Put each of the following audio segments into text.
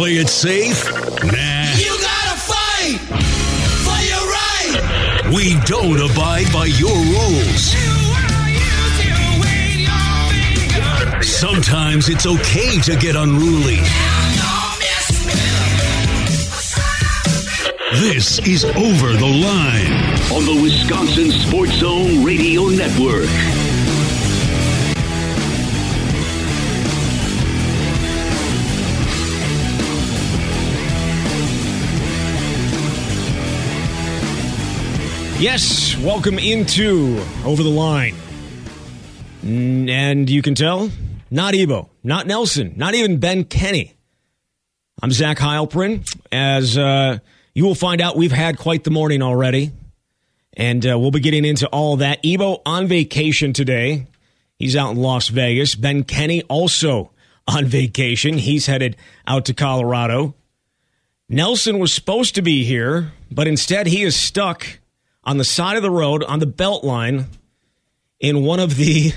play it safe? Nah. You gotta fight for your right. We don't abide by your rules. Sometimes it's okay to get unruly. This is Over the Line on the Wisconsin Sports Zone Radio Network. Yes, welcome into Over the Line. And you can tell, not Evo, not Nelson, not even Ben Kenny. I'm Zach Heilprin. As you will find out, we've had quite the morning already, and we'll be getting into all that. Evo on vacation today. He's out in Las Vegas. Ben Kenny also on vacation. He's headed out to Colorado. Nelson was supposed to be here, but instead he is stuck on the side of the road on the Beltline in one of the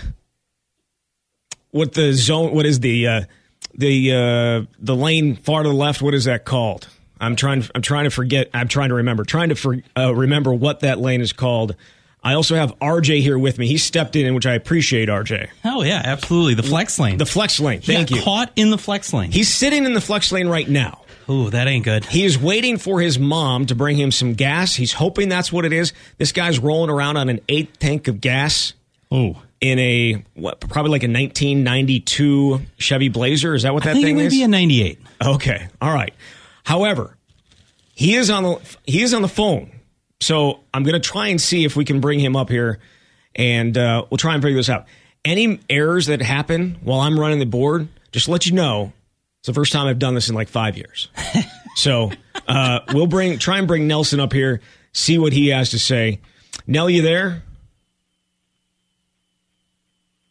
the lane far to the left. What is that called? I'm trying to remember what that lane is called. I also have RJ here with me. He stepped in, which I appreciate, RJ. Oh, yeah, absolutely. The flex lane. The flex lane. Thank you. Caught in the flex lane. He's sitting in the flex lane right now. Ooh, that ain't good. He is waiting for his mom to bring him some gas. He's hoping that's what it is. This guy's rolling around on an 8th tank of gas. Oh. In probably like a 1992 Chevy Blazer. Is that what that thing is? I think it would be a 98. Okay. All right. However, he is on the phone, so I'm going to try and see if we can bring him up here, and we'll try and figure this out. Any errors that happen while I'm running the board, just to let you know, it's the first time I've done this in like 5 years. So we'll try and bring Nelson up here, see what he has to say. Nell, you there?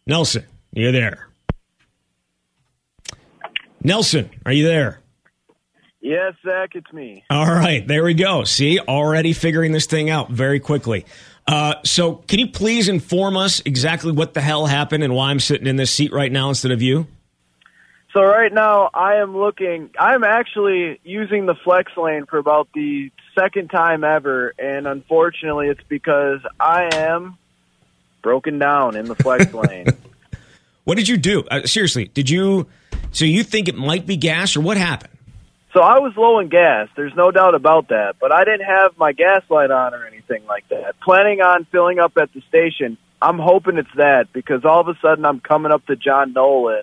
Nelson, you're there. Nelson, are you there? Yes, Zach, it's me. All right, there we go. See, already figuring this thing out very quickly. So can you please inform us exactly what the hell happened and why I'm sitting in this seat right now instead of you? So right now I'm actually using the flex lane for about the second time ever, and unfortunately it's because I am broken down in the flex lane. What did you do? Seriously, so you think it might be gas, or what happened? So I was low in gas. There's no doubt about that. But I didn't have my gas light on or anything like that. Planning on filling up at the station. I'm hoping it's that, because all of a sudden I'm coming up to John Nolan,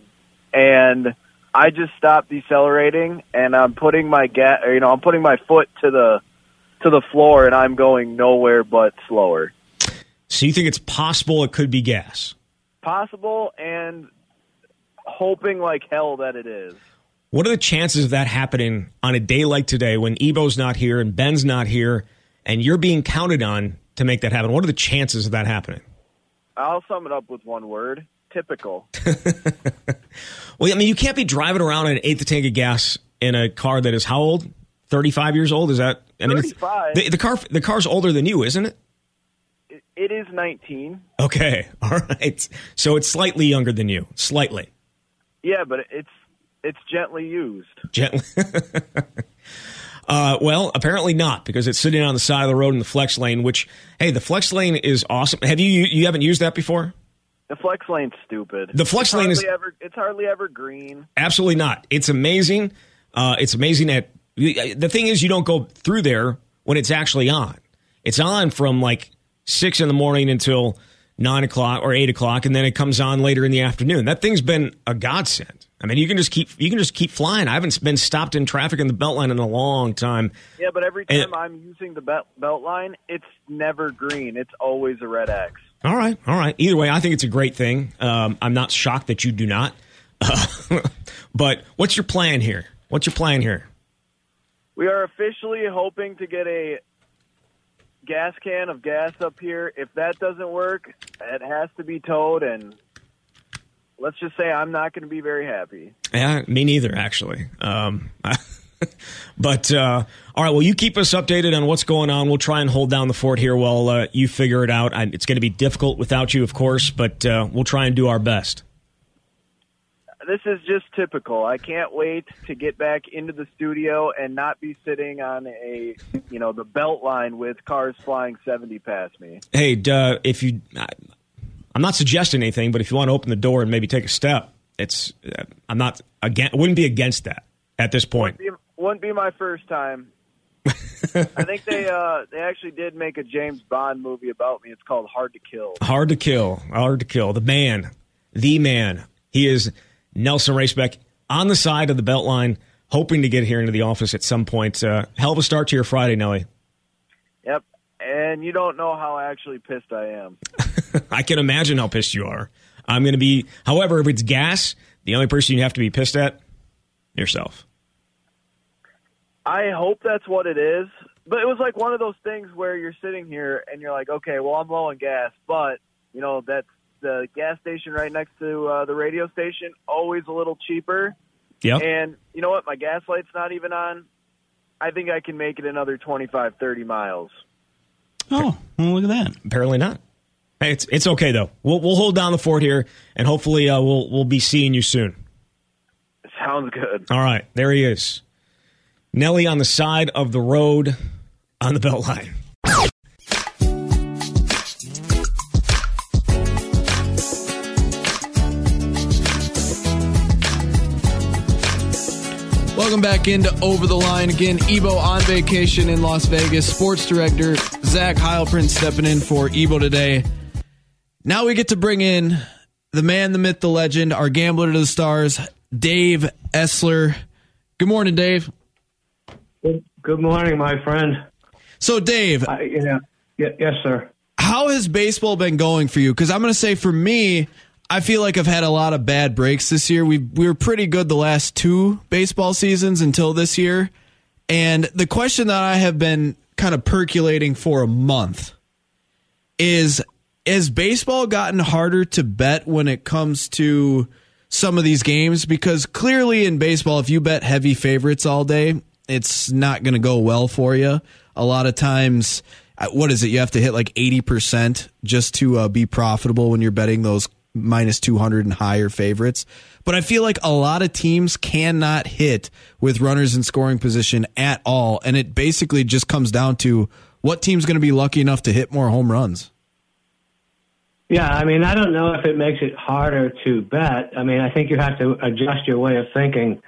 and I just stopped decelerating, and I'm putting my I'm putting my foot to the floor, and I'm going nowhere but slower. So you think it's possible it could be gas? Possible, and hoping like hell that it is. What are the chances of that happening on a day like today when Evo's not here and Ben's not here and you're being counted on to make that happen? What are the chances of that happening? I'll sum it up with one word: typical. Well, I mean, you can't be driving around an 8th tank of gas in a car that is how old? 35 years old? Is that? I mean, 35. The car's older than you, isn't it? It is 19. Okay. All right. So it's slightly younger than you. Slightly. Yeah, but it's gently used. Gently. Well, apparently not, because it's sitting on the side of the road in the flex lane, which, hey, the flex lane is awesome. Have you haven't used that before? The flex lane's stupid. The flex lane is... it's hardly ever green. Absolutely not. It's amazing. It's amazing that... The thing is, you don't go through there when it's actually on. It's on from like 6 in the morning until 9 o'clock or 8 o'clock, and then it comes on later in the afternoon. That thing's been a godsend. I mean, you can just keep flying. I haven't been stopped in traffic in the Beltline in a long time. Yeah, but every time I'm using the Beltline, it's never green. It's always a red X. All right. Either way, I think it's a great thing. I'm not shocked that you do not. But what's your plan here? We are officially hoping to get a gas can of gas up here. If that doesn't work, it has to be towed, and let's just say I'm not going to be very happy. Yeah, me neither, actually. But all right, well, you keep us updated on what's going on. We'll try and hold down the fort here while you figure it out. It's going to be difficult without you, of course, but we'll try and do our best. this is just typical. I can't wait to get back into the studio and not be sitting on a, you know, the Beltline with cars flying 70 past me. Hey, if you, I'm not suggesting anything, but if you want to open the door and maybe take a step, it's, I'm not against, wouldn't be against that at this point. Wouldn't be my first time. I think they actually did make a James Bond movie about me. It's called Hard to Kill. Hard to Kill. Hard to Kill. The man. The man. He is Nelson Racebeck on the side of the Beltline, hoping to get here into the office at some point. Hell of a start to your Friday, Nelly. Yep. And you don't know how actually pissed I am. I can imagine how pissed you are. I'm going to be, however, if it's gas, the only person you have to be pissed at, yourself. I hope that's what it is. But it was like one of those things where you're sitting here and you're like, okay, well, I'm low on gas, but, you know, that's the gas station right next to the radio station, always a little cheaper. Yeah. And you know what? My gas light's not even on. I think I can make it another 25, 30 miles. Oh, well, look at that. Apparently not. Hey, it's okay, though. We'll hold down the fort here, and hopefully we'll be seeing you soon. Sounds good. All right. There he is. Nelly on the side of the road on the Beltline. Welcome back into Over the Line. Again, Evo on vacation in Las Vegas. Sports director Zach Heilprin stepping in for Evo today. Now we get to bring in the man, the myth, the legend, our gambler to the stars, Dave Essler. Good morning, Dave. Good morning, my friend. So, Dave. Yes, sir. How has baseball been going for you? Because I'm going to say for me, I feel like I've had a lot of bad breaks this year. We were pretty good the last two baseball seasons until this year. And the question that I have been kind of percolating for a month is, has baseball gotten harder to bet when it comes to some of these games? Because clearly in baseball, if you bet heavy favorites all day, it's not going to go well for you. A lot of times, what is it? You have to hit like 80% just to be profitable when you're betting those minus 200 and higher favorites. But I feel like a lot of teams cannot hit with runners in scoring position at all. And it basically just comes down to what team's going to be lucky enough to hit more home runs. Yeah, I mean, I don't know if it makes it harder to bet. I mean, I think you have to adjust your way of thinking.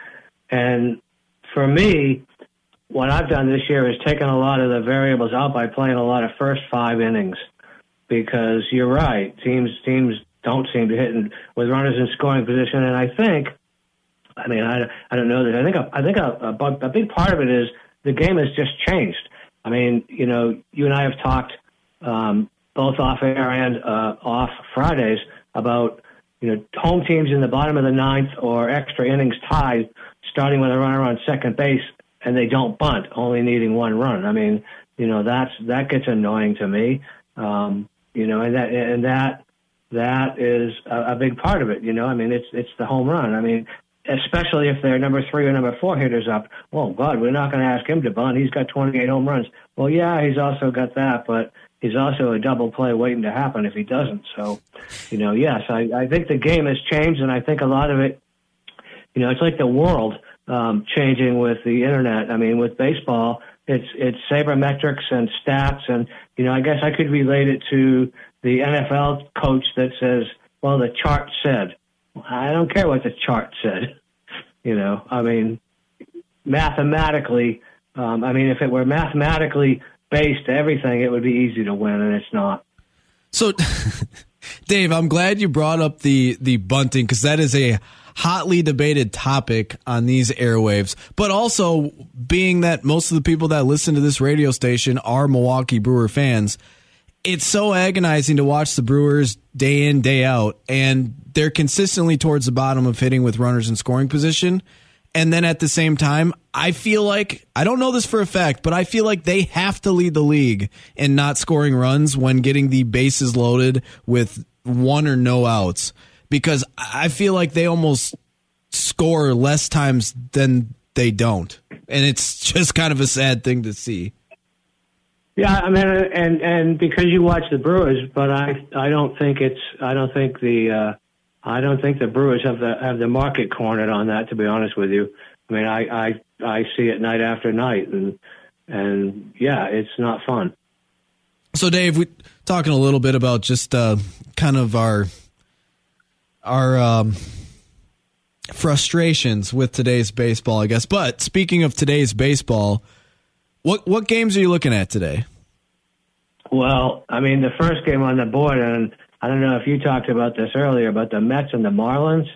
And for me, what I've done this year is taken a lot of the variables out by playing a lot of first five innings, because you're right, teams don't seem to hit with runners in scoring position, and I don't know that. I think a big part of it is the game has just changed. I mean, you know, you and I have talked both off air and off Fridays about, you know, home teams in the bottom of the ninth or extra innings tied starting with a runner on second base, and they don't bunt, only needing one run. I mean, you know, that gets annoying to me. You know, and that is a big part of it. You know, I mean, it's the home run. I mean, especially if they're number three or number four hitters up. Oh God, we're not going to ask him to bunt. He's got 28 home runs. Well, yeah, he's also got that, but he's also a double play waiting to happen if he doesn't. So, you know, yes, I think the game has changed, and I think a lot of it. You know, it's like the world changing with the internet. I mean, with baseball, it's sabermetrics and stats, and you know, I guess I could relate it to the NFL coach that says, "Well, the chart said." I don't care what the chart said. You know, I mean, mathematically, I mean, if it were mathematically based everything, it would be easy to win, and it's not. So, Dave, I'm glad you brought up the bunting, because that is a hotly debated topic on these airwaves, but also being that most of the people that listen to this radio station are Milwaukee Brewer fans, it's so agonizing to watch the Brewers day in, day out, and they're consistently towards the bottom of hitting with runners in scoring position. And then at the same time, I feel like, I don't know this for a fact, but I feel like they have to lead the league in not scoring runs when getting the bases loaded with one or no outs, because I feel like they almost score less times than they don't. And it's just kind of a sad thing to see. Yeah, I mean, and because you watch the Brewers, but I don't think the I don't think the Brewers have the market cornered on that, to be honest with you. I mean, I see it night after night, and yeah, it's not fun. So, Dave, we're talking a little bit about just kind of our frustrations with today's baseball, I guess. But speaking of today's baseball, what games are you looking at today? Well, I mean, the first game on the board, and I don't know if you talked about this earlier, but the Mets and the Marlins,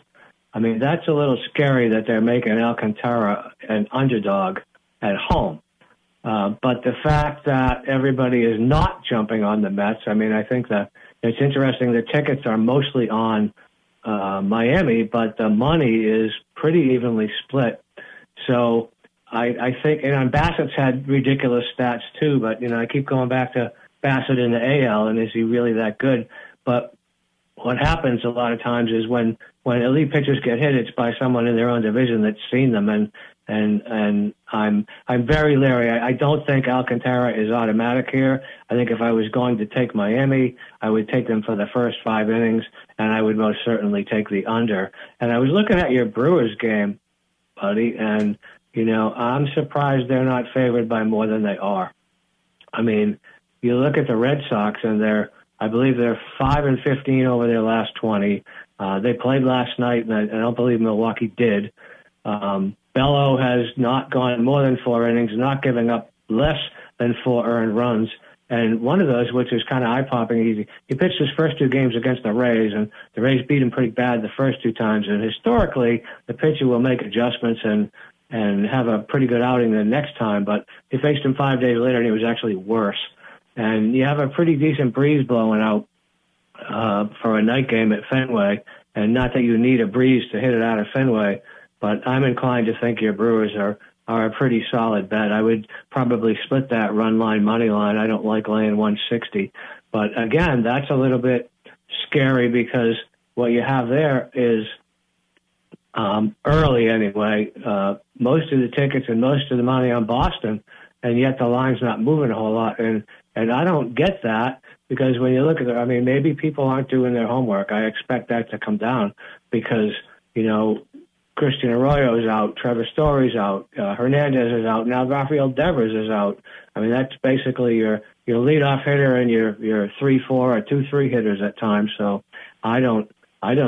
I mean, that's a little scary that they're making Alcantara an underdog at home. But the fact that everybody is not jumping on the Mets, I mean, I think that it's interesting. The tickets are mostly on Miami, but the money is pretty evenly split. So I think, and Bassett's had ridiculous stats too, but, you know, I keep going back to Bassett in the AL, and is he really that good? But what happens a lot of times is when elite pitchers get hit, it's by someone in their own division that's seen them, and I'm very leery. I don't think Alcantara is automatic here. I think if I was going to take Miami, I would take them for the first 5 innings, and I would most certainly take the under. And I was looking at your Brewers game, buddy, and, you know, I'm surprised they're not favored by more than they are. I mean, you look at the Red Sox, and I believe they're 5-15 over their last 20. They played last night, and I don't believe Milwaukee did. Bello has not gone more than 4 innings, not giving up less than 4 earned runs. And one of those, which is kind of eye-popping, he pitched his first 2 games against the Rays, and the Rays beat him pretty bad the first 2 times. And historically, the pitcher will make adjustments and have a pretty good outing the next time. But he faced him 5 days later, and he was actually worse. And you have a pretty decent breeze blowing out for a night game at Fenway. And not that you need a breeze to hit it out of Fenway, but I'm inclined to think your Brewers are a pretty solid bet. I would probably split that run line, money line. I don't like laying 160. But again, that's a little bit scary because what you have there is early anyway. Most of the tickets and most of the money on Boston, and yet the line's not moving a whole lot. And I don't get that because when you look at it, I mean, maybe people aren't doing their homework. I expect that to come down because, you know, Christian Arroyo's out, Trevor Story's out, Hernandez is out, now Rafael Devers is out. I mean, that's basically your leadoff hitter and your 3-4 or 2-3 hitters at times. So I don't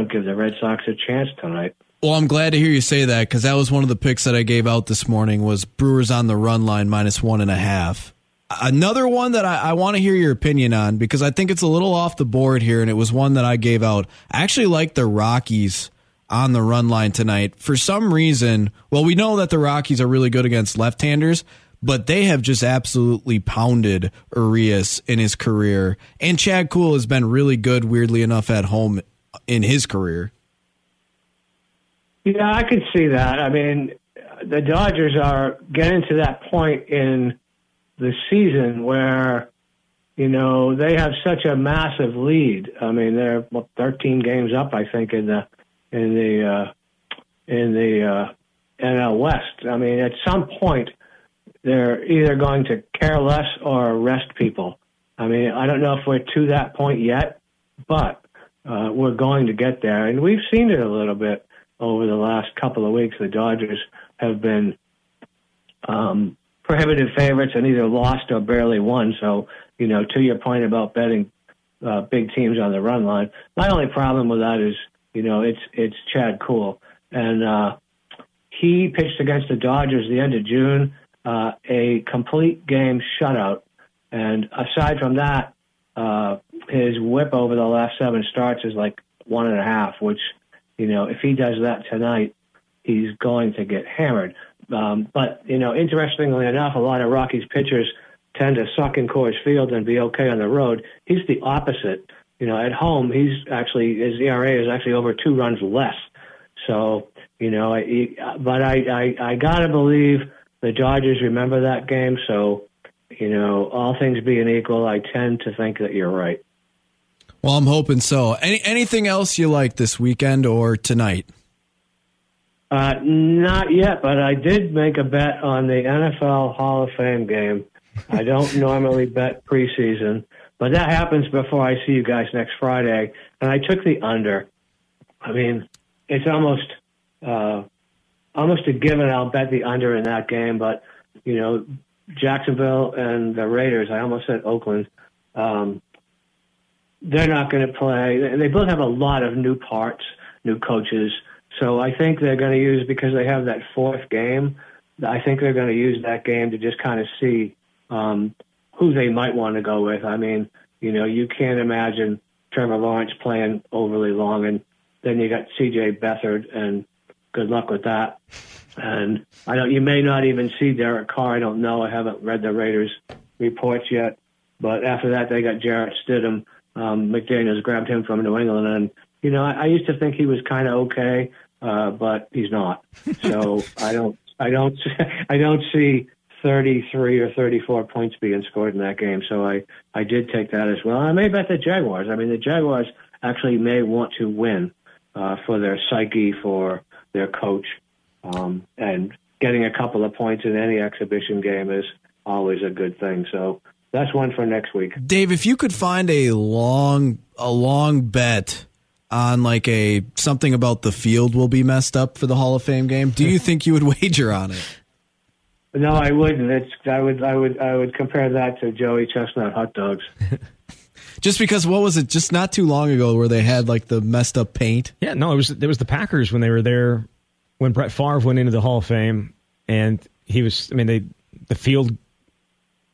give the Red Sox a chance tonight. Well, I'm glad to hear you say that because that was one of the picks that I gave out this morning was Brewers on the run line -1.5. Another one that I want to hear your opinion on because I think it's a little off the board here, and it was one that I gave out. I actually like the Rockies on the run line tonight. For some reason, well, we know that the Rockies are really good against left-handers, but they have just absolutely pounded Urias in his career. And Chad Kuhl has been really good, weirdly enough, at home in his career. Yeah, I could see that. I mean, the Dodgers are getting to that point in the season where, you know, they have such a massive lead. I mean, they're 13 games up, I think, in the NL West. I mean, at some point, they're either going to care less or arrest people. I mean, I don't know if we're to that point yet, but we're going to get there, and we've seen it a little bit. Over the last couple of weeks, the Dodgers have been prohibitive favorites and either lost or barely won. So, you know, to your point about betting big teams on the run line, my only problem with that is, you know, it's Chad Kuhl. And he pitched against the Dodgers the end of June, a complete game shutout. And aside from that, his whip over the last 7 starts is like 1.5, which, you know, if he does that tonight, he's going to get hammered. But, you know, interestingly enough, a lot of Rockies pitchers tend to suck in Coors Field and be okay on the road. He's the opposite. You know, at home, his ERA is actually over 2 runs less. So, you know, I got to believe the Dodgers remember that game. So, you know, all things being equal, I tend to think that you're right. Well, I'm hoping so. Anything else you like this weekend or tonight? Not yet, but I did make a bet on the NFL Hall of Fame game. I don't normally bet preseason, but that happens before I see you guys next Friday, and I took the under. I mean, it's almost a given. I'll bet the under in that game, but you know, Jacksonville and the Raiders. I almost said Oakland. They're not going to play. They both have a lot of new parts, new coaches. So I think they're going to use, because they have that fourth game, I think they're going to use that game to just kind of see who they might want to go with. I mean, you know, you can't imagine Trevor Lawrence playing overly long, and then you got C.J. Beathard, and good luck with that. And I don't, you may not even see Derek Carr. I don't know. I haven't read the Raiders reports yet. But after that, they got Jarrett Stidham. McDaniels grabbed him from New England, and you know, I used to think he was kind of okay, but he's not. So I don't see 33 or 34 points being scored in that game. So I did take that as well. I may bet the Jaguars. I mean, the Jaguars actually may want to win for their psyche, for their coach, and getting a couple of points in any exhibition game is always a good thing. So that's one for next week. Dave, if you could find a long bet on like a something about the field will be messed up for the Hall of Fame game, do you think you would wager on it? No, I wouldn't. I would compare that to Joey Chestnut hot dogs. Just because, what was it? Just not too long ago, where they had like the messed up paint. Yeah, no, it was the Packers when they were there, when Brett Favre went into the Hall of Fame, and he was. I mean, the field.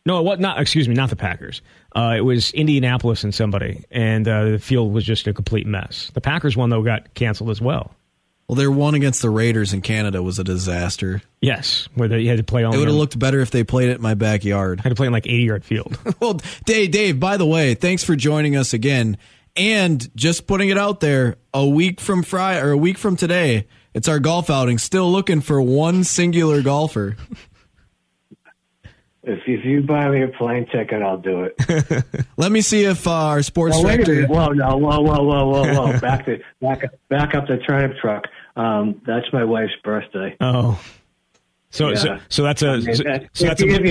No, it was not. Excuse me, not the Packers. It was Indianapolis and somebody, and the field was just a complete mess. The Packers one, though, got canceled as well. Well, their one against the Raiders in Canada was a disaster. Yes, where they had to play on. It would have looked better if they played it in my backyard. I had to play in like 80-yard field. Well, Dave, by the way, thanks for joining us again. And just putting it out there, a week from today, it's our golf outing. Still looking for one singular golfer. If you buy me a plane ticket, I'll do it. Let me see if our sports director. Whoa! Back up the turnip truck. That's my wife's birthday. Oh, so that's a. I mean, if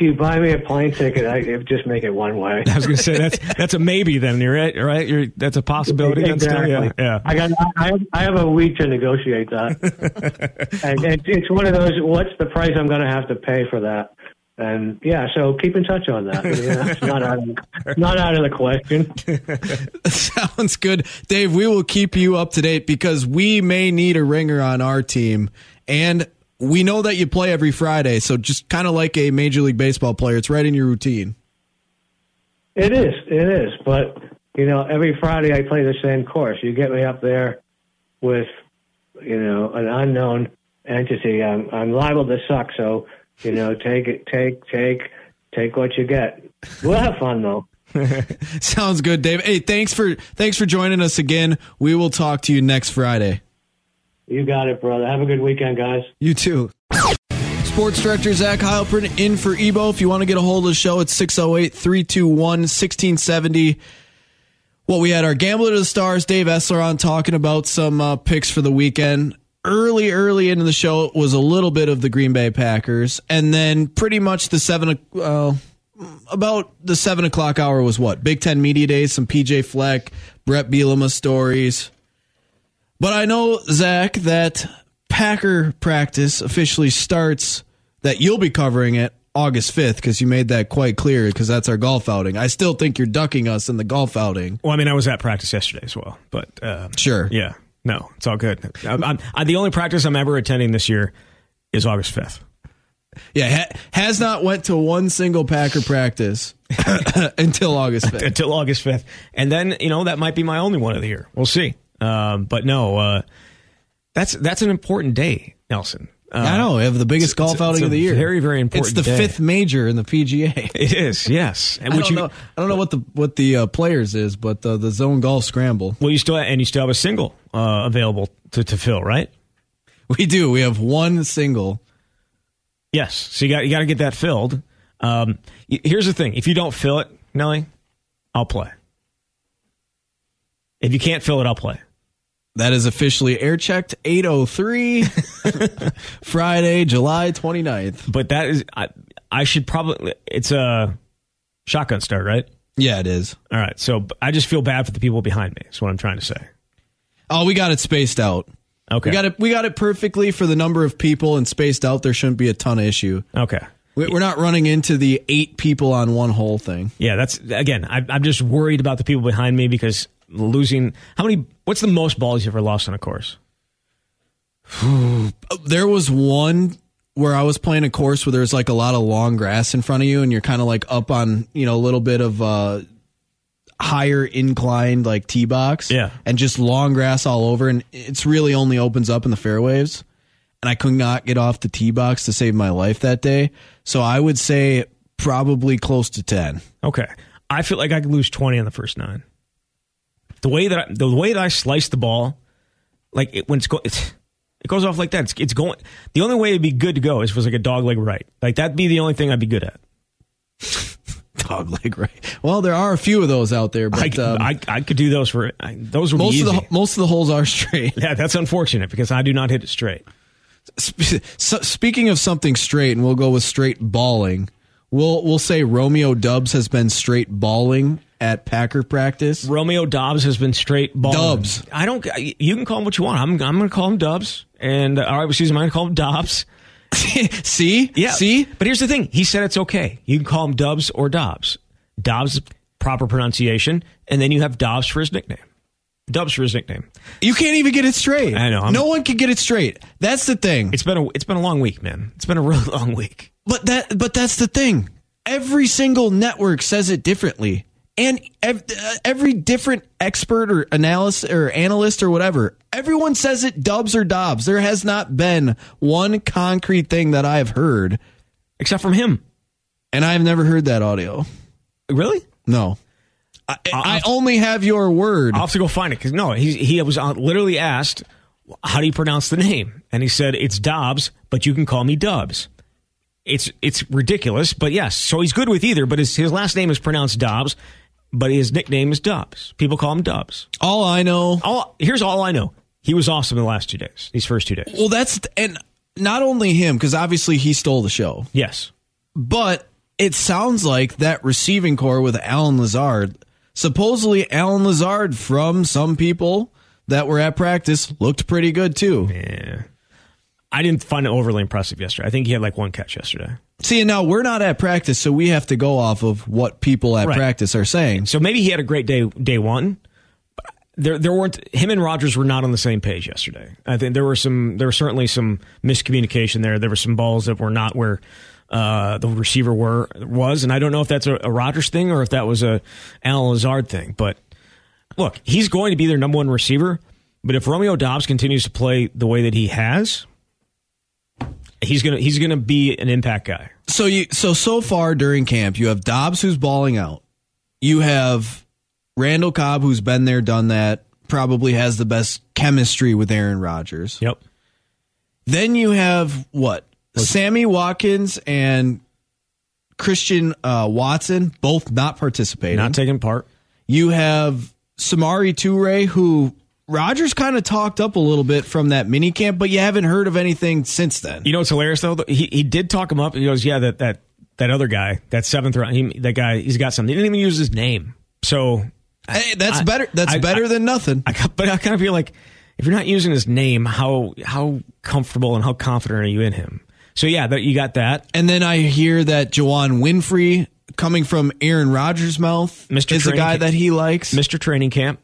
you buy me a plane ticket, I just make it one way. I was going to say that's a maybe. Then you're right. That's a possibility. Exactly. Yeah. I have a week to negotiate that, and it's one of those. What's the price I'm going to have to pay for that? And yeah, so keep in touch on that. It's not out of the question. Sounds good, Dave. We will keep you up to date because we may need a ringer on our team, and we know that you play every Friday. So just kind of like a Major League Baseball player, it's right in your routine. It is. But you know, every Friday I play the same course. You get me up there with an unknown entity, I'm liable to suck. So. You know, take what you get. We'll have fun though. Sounds good, Dave. Hey, thanks for joining us again. We will talk to you next Friday. You got it, brother. Have a good weekend, guys. You too. Sports director Zach Heilprin in for Evo. If you want to get a hold of the show, it's 608-321-1670. Well, we had our Gambler to the Stars, Dave Essler, on talking about some picks for the weekend. Early into the show, it was a little bit of the Green Bay Packers, and then pretty much about the 7 o'clock hour was what? Big Ten Media Days, some PJ Fleck, Brett Bielema stories. But I know, Zach, that Packer practice officially starts, that you'll be covering it August 5th, because you made that quite clear, because that's our golf outing. I still think you're ducking us in the golf outing. Well, I mean, I was at practice yesterday as well, but sure. Yeah. No, it's all good. The only practice I'm ever attending this year is August 5th. Yeah, has not went to one single Packer practice until August 5th. Until August 5th. And then, you know, that might be my only one of the year. We'll see. But no, that's an important day, Nelson. I know. We have the biggest golf outing of the year. Very, very important. It's the fifth major in the PGA. It is, yes. And I don't know what the players is, but the Zone Golf Scramble. Well, you still have a single available to fill, right? We do. We have one single. Yes. So you got to get that filled. Here's the thing: if you don't fill it, Nelly, I'll play. If you can't fill it, I'll play. That is officially air checked 8:03 Friday, July 29th. But that is, I should probably, it's a shotgun start, right? Yeah, it is. All right. So I just feel bad for the people behind me. That's what I'm trying to say. Oh, we got it spaced out. Okay. We got it perfectly for the number of people, and spaced out, there shouldn't be a ton of issue. Okay. We're not running into the 8 people on one hole thing. Yeah, that's, again, I'm just worried about the people behind me, because losing, what's the most balls you ever lost on a course? There was one where I was playing a course where there's like a lot of long grass in front of you, and you're kind of like up on, a little bit of higher inclined like tee box, yeah, and just long grass all over, and it's really only opens up in the fairways. And I could not get off the tee box to save my life that day. So I would say probably close to 10. Okay. I feel like I could lose 20 on the first 9. The way that I slice the ball, like it goes off like that. It's going. The only way it'd be good to go is if it was like a dog leg right. Like that'd be the only thing I'd be good at. Dog leg right. Well, there are a few of those out there, but I could do those for those. Would most be easy. Most of the holes are straight. Yeah, that's unfortunate because I do not hit it straight. Speaking of something straight, and we'll go with straight balling. We'll say Romeo Doubs has been straight balling at Packer practice. Romeo Doubs has been straight balling. Dobbs. You can call him what you want. I'm going to call him Dobbs, and obviously I'm going to call him Dobbs. See? Yeah. See? But here's the thing. He said it's okay. You can call him Dobbs or Dobbs. Dobbs is proper pronunciation, and then you have Dobbs for his nickname. Doubs for his nickname. You can't even get it straight. I know. No one can get it straight. That's the thing. It's been a long week, man. It's been a real long week. But that's the thing. Every single network says it differently, and every different expert or analyst or whatever, everyone says it Doubs or Dobbs. There has not been one concrete thing that I've heard, except from him, and I've never heard that audio. Really? No. I only have your word. I'll have to go find it. Because no, he was literally asked, how do you pronounce the name? And he said, it's Dobbs, but you can call me Dobbs. It's ridiculous, but yes. So he's good with either, but his last name is pronounced Dobbs, but his nickname is Dobbs. People call him Dobbs. Here's all I know. He was awesome the last 2 days, these first 2 days. Well, and not only him, because obviously he stole the show. Yes. But it sounds like that receiving core with Alan Lazard... Supposedly, Alan Lazard, from some people that were at practice, looked pretty good, too. Yeah. I didn't find it overly impressive yesterday. I think he had like one catch yesterday. See, and now we're not at practice, so we have to go off of what people at practice are saying. So maybe he had a great day one. But there weren't, him and Rodgers were not on the same page yesterday. I think there were certainly some miscommunication there. There were some balls that were not where... the receiver was, and I don't know if that's a Rodgers thing or if that was a Alan Lazard thing. But look, he's going to be their number one receiver. But if Romeo Doubs continues to play the way that he has, he's gonna be an impact guy. So far during camp, you have Dobbs who's balling out. You have Randall Cobb who's been there, done that, probably has the best chemistry with Aaron Rodgers. Yep. Then you have what? Sammy Watkins and Christian Watson both not participating. Not taking part. You have Samari Toure, who Rodgers kind of talked up a little bit from that mini camp, but you haven't heard of anything since then. You know what's hilarious, though? He did talk him up. He goes, yeah, that other guy, that 7th round, that guy, he's got something. He didn't even use his name. So hey, that's better. That's better than nothing. But I kind of feel like if you're not using his name, how comfortable and how confident are you in him? So, yeah, you got that. And then I hear that Juwan Winfrey, coming from Aaron Rodgers' mouth, is a guy that he likes. Mr. Training Camp.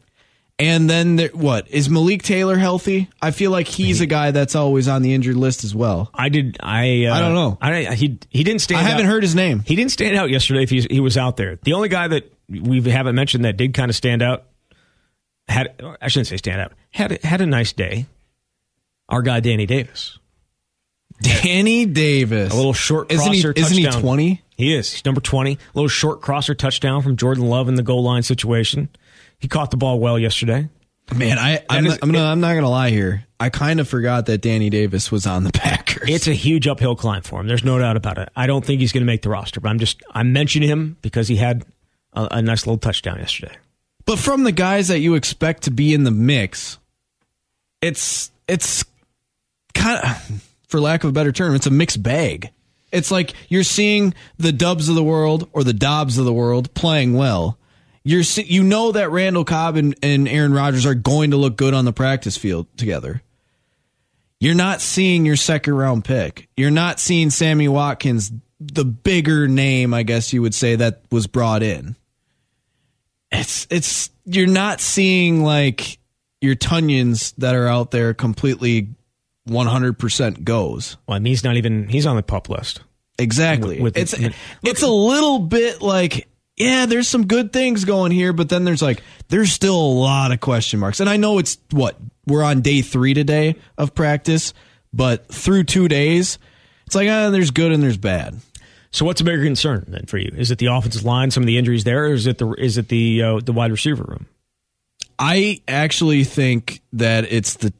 And then, is Malik Taylor healthy? I feel like he's a guy that's always on the injured list as well. I don't know. He didn't stand out. I haven't heard his name. He didn't stand out yesterday if he was out there. The only guy that we haven't mentioned that did kind of stand out, I shouldn't say stand out, had a nice day, our guy Danny Davis. Danny Davis. A little short crosser touchdown. Isn't he 20? He is. He's number 20. A little short crosser touchdown from Jordan Love in the goal line situation. He caught the ball well yesterday. Man, I'm not going to lie here. I kind of forgot that Danny Davis was on the Packers. It's a huge uphill climb for him. There's no doubt about it. I don't think he's going to make the roster, but I mentioned him because he had a nice little touchdown yesterday. But from the guys that you expect to be in the mix, it's kind of... for lack of a better term, it's a mixed bag. It's like you're seeing the Doubs of the world or the Dobbs of the world playing well. You know that Randall Cobb and Aaron Rodgers are going to look good on the practice field together. You're not seeing your second-round pick. You're not seeing Sammy Watkins, the bigger name, I guess you would say, that was brought in. It's you're not seeing, like, your Tonyans that are out there completely 100% goes. Well, and he's not even... He's on the PUP list. Exactly. It's a little bit like... Yeah, there's some good things going here, but then there's still a lot of question marks. And I know we're on day 3 today of practice, but through 2 days, it's like, there's good and there's bad. So what's a bigger concern then for you? Is it the offensive line, some of the injuries there, or is it the wide receiver room? I actually think that it's the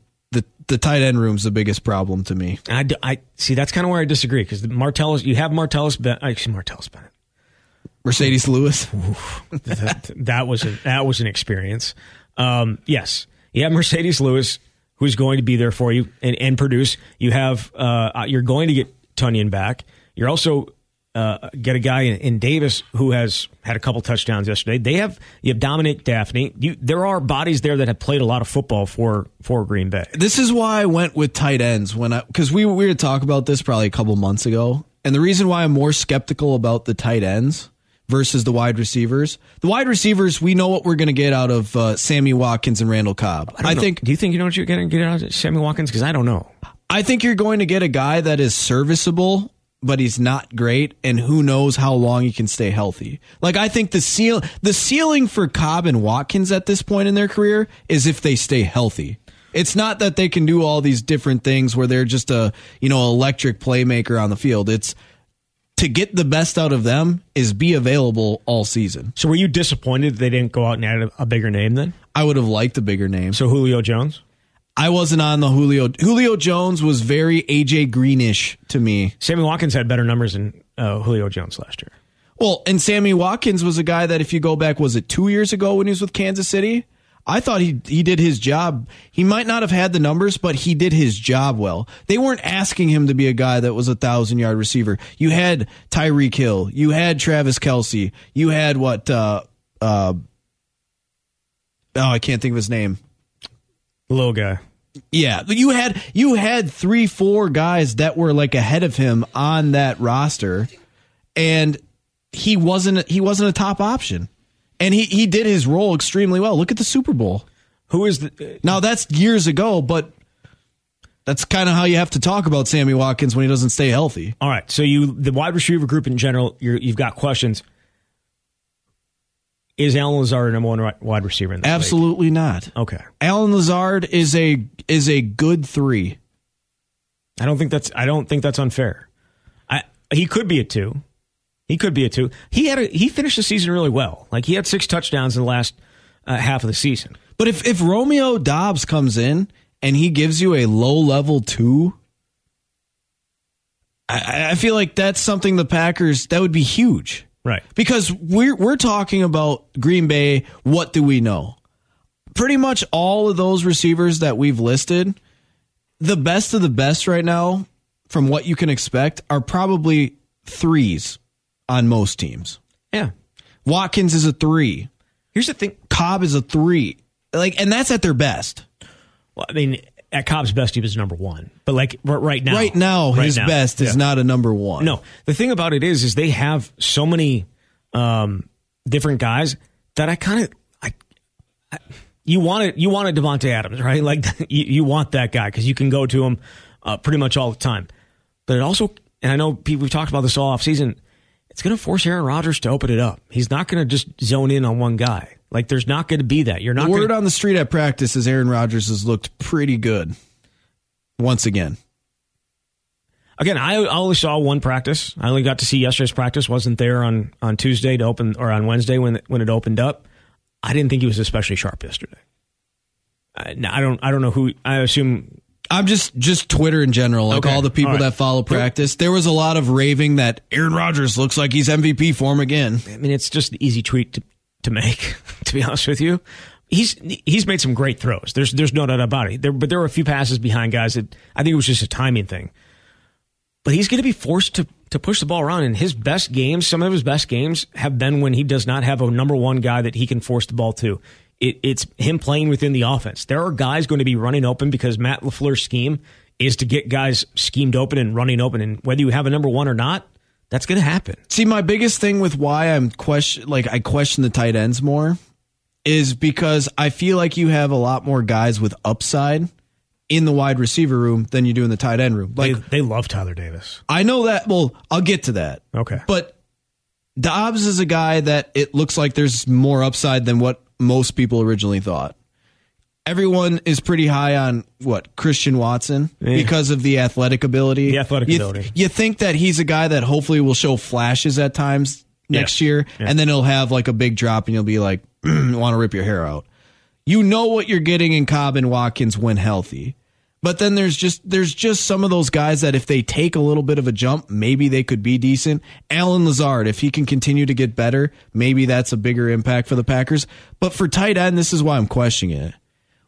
tight end room's the biggest problem to me. I see. That's kind of where I disagree, because Martellus Bennett. Mercedes Lewis. Ooh, that was an experience. Yes. You have Mercedes Lewis, who's going to be there for you and produce. You have you're going to get Tonyan back. You're also get a guy in Davis who has had a couple touchdowns yesterday. You have Dominic Daphne. There are bodies there that have played a lot of football for Green Bay. This is why I went with tight ends because we were to talk about this probably a couple months ago, and the reason why I'm more skeptical about the tight ends versus the wide receivers. The wide receivers, we know what we're going to get out of Sammy Watkins and Randall Cobb. Do you think you know what you're going to get out of Sammy Watkins? Because I don't know. I think you're going to get a guy that is serviceable, but he's not great, and who knows how long he can stay healthy. Like, I think the ceiling for Cobb and Watkins at this point in their career is if they stay healthy. It's not that they can do all these different things where they're just a electric playmaker on the field. It's to get the best out of them is be available all season. So were you disappointed they didn't go out and add a bigger name then? I would have liked a bigger name. So Julio Jones? I wasn't on the Julio. Julio Jones was very A.J. Greenish to me. Sammy Watkins had better numbers than Julio Jones last year. Well, and Sammy Watkins was a guy that if you go back, was it 2 years ago when he was with Kansas City? I thought he did his job. He might not have had the numbers, but he did his job well. They weren't asking him to be a guy that was a 1,000-yard receiver. You had Tyreek Hill. You had Travis Kelce. You had what? I can't think of his name. Little guy. Yeah, you had 3-4 guys that were like ahead of him on that roster, and he wasn't a top option. And he did his role extremely well. Look at the Super Bowl. Now that's years ago, but that's kind of how you have to talk about Sammy Watkins when he doesn't stay healthy. All right, so the wide receiver group in general, you've got questions. Is Alan Lazard a number one wide receiver in this Absolutely league? Not. Okay. Alan Lazard is a good 3. I don't think that's unfair. He could be a 2. He could be a 2. He finished the season really well. Like, he had 6 touchdowns in the last half of the season. But if Romeo Doubs comes in and he gives you a low-level 2, I feel like that's something the Packers, that would be huge. Right. Because we're talking about Green Bay, what do we know? Pretty much all of those receivers that we've listed, the best of the best right now, from what you can expect, are probably 3s. On most teams. Yeah. Watkins is a 3. Here's the thing. Cobb is a 3. Like, and that's at their best. Well, I mean, at Cobb's best, he was number 1. But like right now, his best is not a number 1. No. The thing about it is they have so many different guys that you want a Devontae Adams, right? Like you want that guy because you can go to him pretty much all the time. But it also, and I know we've talked about this all offseason, it's going to force Aaron Rodgers to open it up. He's not going to just zone in on one guy. Like, there's not going to be that. You're not. The word on the street at practice is Aaron Rodgers has looked pretty good once again. Again, I only saw one practice. I only got to see yesterday's practice. Wasn't there on Tuesday to open, or on Wednesday when it opened up. I didn't think he was especially sharp yesterday. I don't know who. I assume. I'm just Twitter in general, like all the people that follow practice. There was a lot of raving that Aaron Rodgers looks like he's MVP form again. I mean, it's just an easy tweet to make, to be honest with you. He's made some great throws. There's no doubt about it. But there were a few passes behind guys that I think it was just a timing thing. But he's going to be forced to to push the ball around. And his best games, some of his best games, have been when he does not have a number one guy that he can force the ball to. It's him playing within the offense. There are guys going to be running open because Matt LaFleur's scheme is to get guys schemed open and running open. And whether you have a number one or not, that's going to happen. See, my biggest thing with why I'm I question the tight ends more is because I feel like you have a lot more guys with upside in the wide receiver room than you do in the tight end room. Like they love Tyler Davis. I know that. Well, I'll get to that. Okay. But Dobbs is a guy that it looks like there's more upside than what most people originally thought. Everyone is pretty high on Christian Watson because of the athletic ability. You think that he's a guy that hopefully will show flashes at times next year, and then he'll have like a big drop, and you'll be like, want to rip your hair out. You know what you're getting in Cobb and Watkins when healthy, but then there's just some of those guys that if they take a little bit of a jump, maybe they could be decent. Alan Lazard, if he can continue to get better, maybe that's a bigger impact for the Packers. But for tight end, this is why I'm questioning it.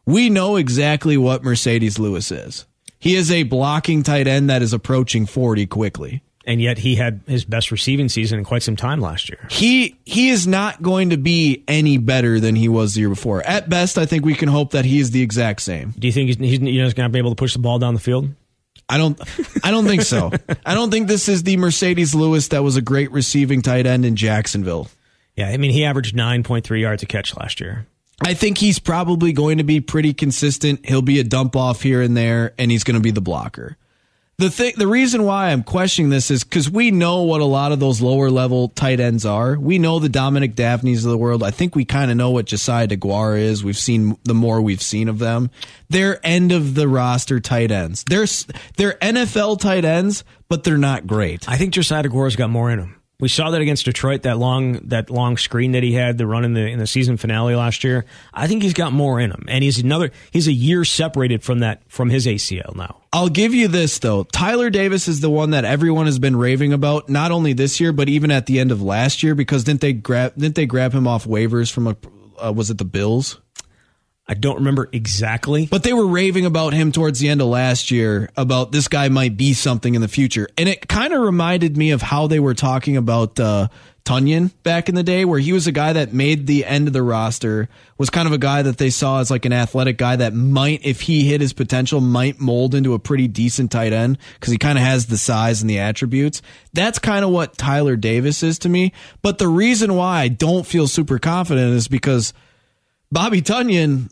We know exactly what Mercedes Lewis is. He is a blocking tight end that is approaching 40 quickly. And yet he had his best receiving season in quite some time last year. He is not going to be any better than he was the year before. At best, I think we can hope that he is the exact same. Do you think he's going to be able to push the ball down the field? I don't think so. I don't think this is the Mercedes Lewis that was a great receiving tight end in Jacksonville. Yeah, I mean, he averaged 9.3 yards a catch last year. I think he's probably going to be pretty consistent. He'll be a dump off here and there, and he's going to be the blocker. The reason why I'm questioning this is because we know what a lot of those lower level tight ends are. We know the Dominic Daphne's of the world. I think we kind of know what Josiah DeGuara is. We've seen of them. They're end of the roster tight ends. They're NFL tight ends, but they're not great. I think Josiah DeGuara's got more in him. We saw that against Detroit, that long screen that he had, the run in the season finale last year. I think he's got more in him, and he's a year separated from his ACL now. I'll give you this though, Tyler Davis is the one that everyone has been raving about, not only this year but even at the end of last year, because didn't they grab him off waivers from was it the Bills? I don't remember exactly. But they were raving about him towards the end of last year, about this guy might be something in the future. And it kind of reminded me of how they were talking about Tonyan back in the day, where he was a guy that made the end of the roster, was kind of a guy that they saw as like an athletic guy that might, if he hit his potential, might mold into a pretty decent tight end because he kind of has the size and the attributes. That's kind of what Tyler Davis is to me. But the reason why I don't feel super confident is because Bobby Tonyan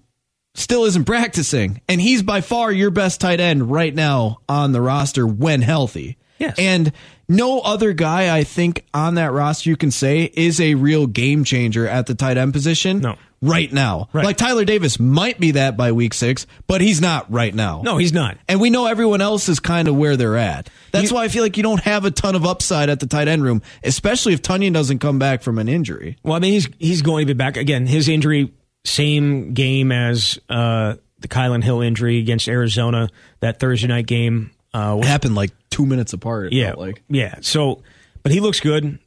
still isn't practicing, and he's by far your best tight end right now on the roster when healthy. Yes. And no other guy I think on that roster you can say is a real game changer at the tight end position. No. Right now. Right. Like Tyler Davis might be that by week 6, but he's not right now. No, he's not. And we know everyone else is kind of where they're at. That's why I feel like you don't have a ton of upside at the tight end room, especially if Tonyan doesn't come back from an injury. Well, I mean, he's going to be back again. His injury, same game as the Kylan Hill injury against Arizona, that Thursday night game. It happened like 2 minutes apart. Yeah. Yeah. So, but he looks good.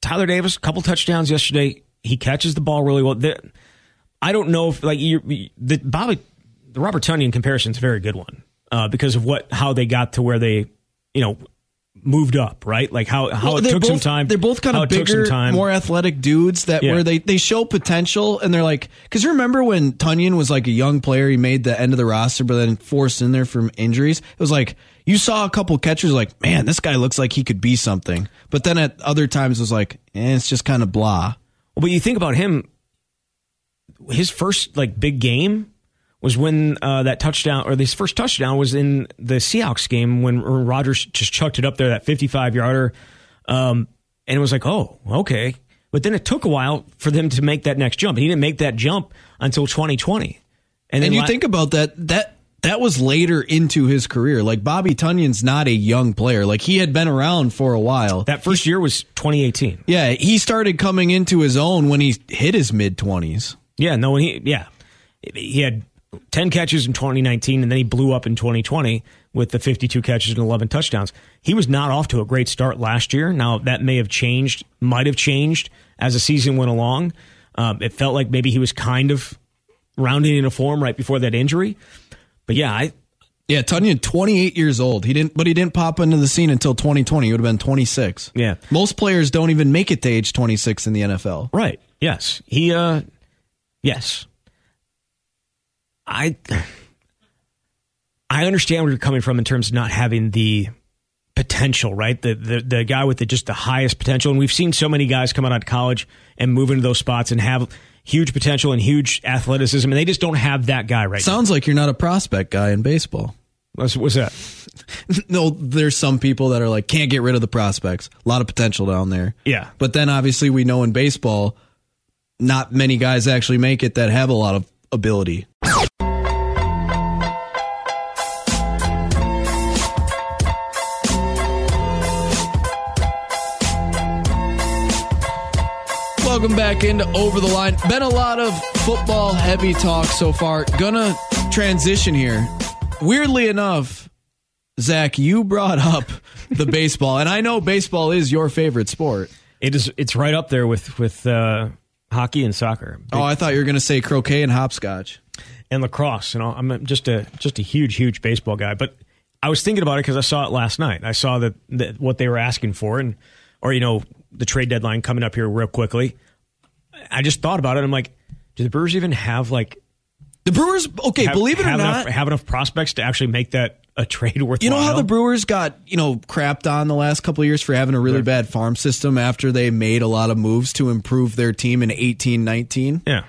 Tyler Davis, a couple touchdowns yesterday. He catches the ball really well. I don't know if, like, the Robert Tonyan comparison is a very good one because of how they got to where they, moved up, right? Like how it took some time. They're both kind of bigger, more athletic dudes where they show potential, and they're like, because remember when Tonyan was like a young player, he made the end of the roster, but then forced in there from injuries. It was like you saw a couple catchers like, man, this guy looks like he could be something. But then at other times it was like, it's just kind of blah. Well, but you think about him, his first big game was when his first touchdown was in the Seahawks game when Rodgers just chucked it up there, that 55-yarder. And it was like, oh, okay. But then it took a while for them to make that next jump. He didn't make that jump until 2020. And then you think about that was later into his career. Like, Bobby Tonyan's not a young player. Like, he had been around for a while. That first year was 2018. Yeah, he started coming into his own when he hit his mid-20s. Yeah, no, he had 10 catches in 2019, and then he blew up in 2020 with the 52 catches and 11 touchdowns. He was not off to a great start last year. Now, that might have changed as the season went along. It felt like maybe he was kind of rounding into form right before that injury. But yeah, Yeah, Tonyan, 28 years old. He didn't pop into the scene until 2020. He would have been 26. Yeah. Most players don't even make it to age 26 in the NFL. Right. Yes. Yes. I understand where you're coming from in terms of not having the potential, right? The guy with the highest potential. And we've seen so many guys come out of college and move into those spots and have huge potential and huge athleticism, and they just don't have that guy right now. Sounds like you're not a prospect guy in baseball. What's that? No, there's some people that are like, can't get rid of the prospects. A lot of potential down there. Yeah. But then obviously we know in baseball, not many guys actually make it that have a lot of ability. Welcome back into Over the Line. Been a lot of football heavy talk so far. Gonna transition here. Weirdly enough, Zach, you brought up the baseball, and I know baseball is your favorite sport. It is. It's right up there with hockey and soccer. Oh, I thought you were gonna say croquet and hopscotch and lacrosse. And all. I'm just a huge baseball guy. But I was thinking about it because I saw it last night. I saw that what they were asking for, or the trade deadline coming up here real quickly. I just thought about it. I'm like, do the Brewers even have have enough prospects to actually make that a trade worthwhile? You know how the Brewers got, crapped on the last couple of years for having a really bad farm system after they made a lot of moves to improve their team in 2018-19? Yeah.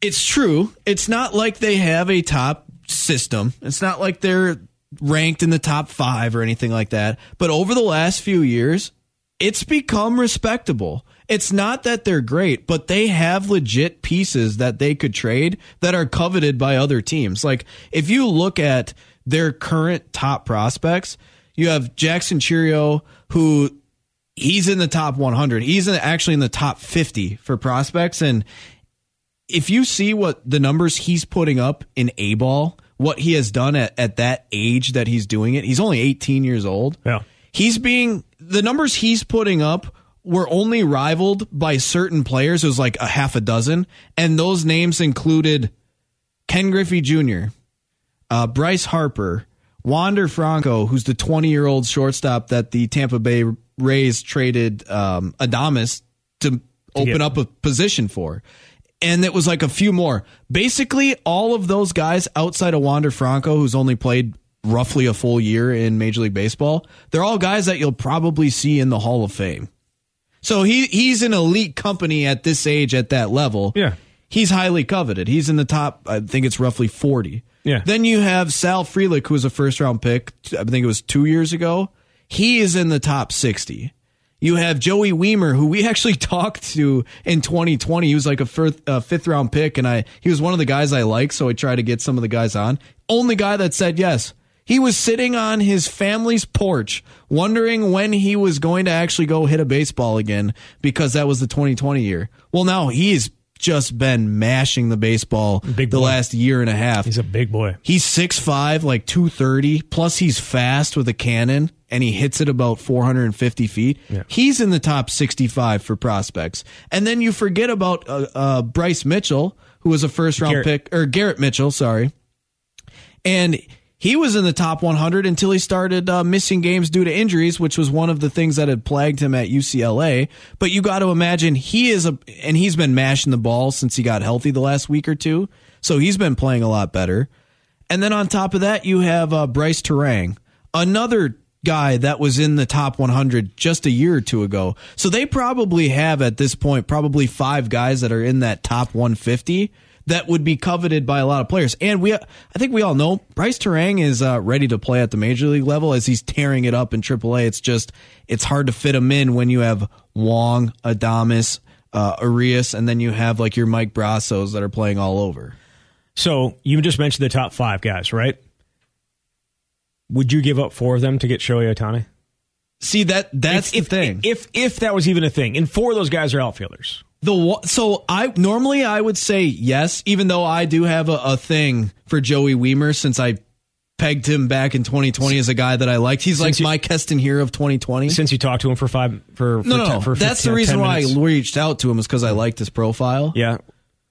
It's true. It's not like they have a top system. It's not like they're ranked in the top 5 or anything like that. But over the last few years, it's become respectable. It's not that they're great, but they have legit pieces that they could trade that are coveted by other teams. Like, if you look at their current top prospects, you have Jackson Chirio, who he's in the top 100. He's actually in the top 50 for prospects. And if you see what the numbers he's putting up in A-ball, what he has done at that age that he's doing it, he's only 18 years old. Yeah. The numbers he's putting up were only rivaled by certain players. It was like a half a dozen. And those names included Ken Griffey Jr., Bryce Harper, Wander Franco, who's the 20-year-old shortstop that the Tampa Bay Rays traded Adames to open up a position for. And it was like a few more. Basically, all of those guys outside of Wander Franco, who's only played roughly a full year in Major League Baseball, they're all guys that you'll probably see in the Hall of Fame. So he's an elite company at this age, at that level. Yeah. He's highly coveted. He's in the top, I think it's roughly 40. Yeah. Then you have Sal Frelick, who was a first-round pick, I think it was 2 years ago. He is in the top 60. You have Joey Weimer, who we actually talked to in 2020. He was like a fifth-round pick, and he was one of the guys I like, so I tried to get some of the guys on. Only guy that said yes. He was sitting on his family's porch wondering when he was going to actually go hit a baseball again because that was the 2020 year. Well, now he's just been mashing the baseball the last year and a half. He's a big boy. He's 6'5", like 230, plus he's fast with a cannon, and he hits it about 450 feet. Yeah. He's in the top 65 for prospects. And then you forget about Bryce Mitchell, who was a first-round pick, or Garrett Mitchell, sorry. And he was in the top 100 until he started missing games due to injuries, which was one of the things that had plagued him at UCLA. But you got to imagine he's been mashing the ball since he got healthy the last week or two. So he's been playing a lot better. And then on top of that, you have Bryce Terang, another guy that was in the top 100 just a year or two ago. So they probably have at this point probably five guys that are in that top 150. That would be coveted by a lot of players. And I think we all know Bryce Terang is ready to play at the major league level as he's tearing it up in AAA. It's hard to fit him in when you have Wong, Adames, Arias, and then you have like your Mike Brassos that are playing all over. So you just mentioned the top five guys, right? Would you give up four of them to get Shohei Ohtani? See, that's the thing. If that was even a thing. And four of those guys are outfielders. I would say yes, even though I do have a thing for Joey Weimer since I pegged him back in 2020 as a guy that I liked. He's like my Keston here of 2020. Since you talked to him for 10 minutes. That's the reason why I reached out to him is because I liked his profile. Yeah.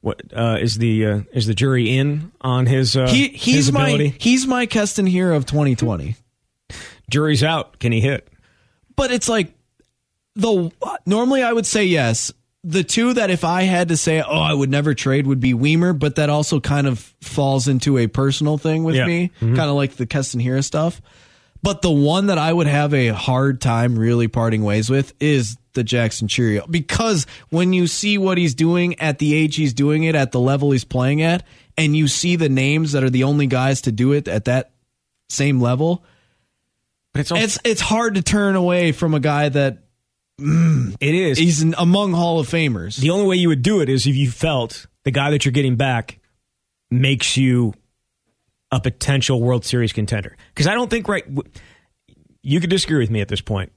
What is the jury in on his? He's his ability? He's my Keston here of 2020. Jury's out. Can he hit? But it's like normally I would say yes. The two that if I had to say, oh, I would never trade would be Wiemer, but that also kind of falls into a personal thing with me, kind of like the Keston Hiura stuff. But the one that I would have a hard time really parting ways with is the Jackson Churio, because when you see what he's doing at the age he's doing it, at the level he's playing at, and you see the names that are the only guys to do it at that same level, it's hard to turn away from a guy that it is. He's among Hall of Famers. The only way you would do it is if you felt the guy that you're getting back makes you a potential World Series contender. Because I don't think you could disagree with me at this point,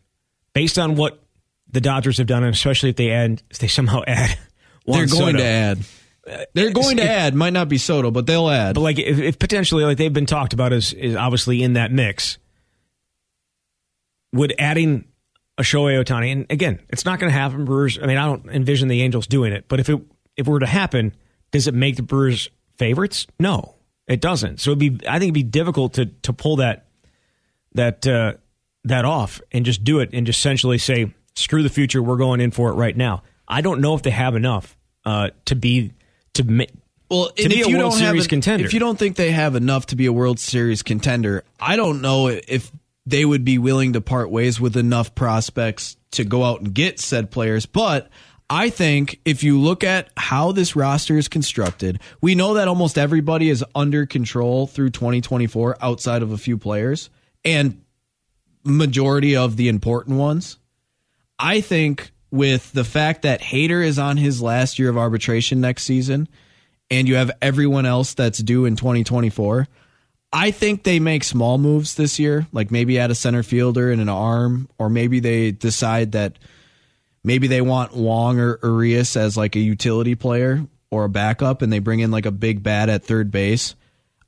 based on what the Dodgers have done, and especially if they somehow add Juan Soto. They're going to add. Might not be Soto, but they'll add. But like if potentially, like they've been talked about, is obviously in that mix. Would adding a Shohei Ohtani, and again, it's not going to happen. Brewers. I mean, I don't envision the Angels doing it. But if it were to happen, does it make the Brewers favorites? No, it doesn't. So I think it'd be difficult to pull that off and just do it and just essentially say, screw the future, we're going in for it right now. I don't know if they have enough to be a World Series contender. If you don't think they have enough to be a World Series contender, I don't know if they would be willing to part ways with enough prospects to go out and get said players. But I think if you look at how this roster is constructed, we know that almost everybody is under control through 2024 outside of a few players and majority of the important ones. I think with the fact that Hader is on his last year of arbitration next season and you have everyone else that's due in 2024, I think they make small moves this year, like maybe add a center fielder and an arm, or maybe they decide that maybe they want Wong or Urias as like a utility player or a backup, and they bring in like a big bat at third base.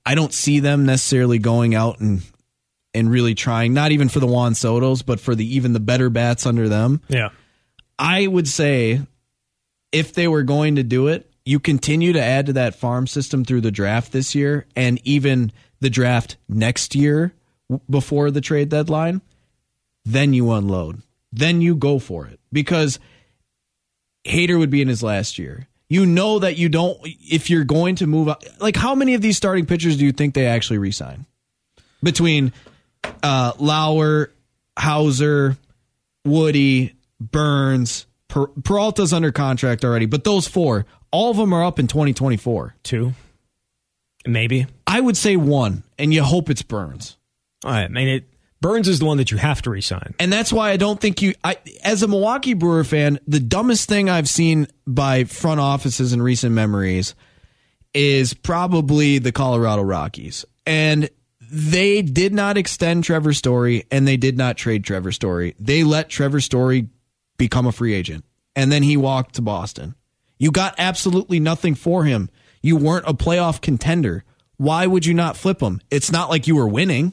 I don't see them necessarily going out and really trying, not even for the Juan Sotos, but for even the better bats under them. Yeah, I would say if they were going to do it, you continue to add to that farm system through the draft this year and even the draft next year before the trade deadline, then you unload. Then you go for it, because Hader would be in his last year. You know that you don't, if you're going to move up, like how many of these starting pitchers do you think they actually re-sign? Between Lauer, Hauser, Woody, Burns, Peralta's under contract already, but those four, all of them are up in 2024. Two, maybe. I would say one, and you hope it's Burns. All right, I mean, Burns is the one that you have to re-sign. And that's why I don't think as a Milwaukee Brewer fan, the dumbest thing I've seen by front offices in recent memories is probably the Colorado Rockies. And they did not extend Trevor Story, and they did not trade Trevor Story. They let Trevor Story become a free agent, and then he walked to Boston. You got absolutely nothing for him. You weren't a playoff contender. Why would you not flip him? It's not like you were winning.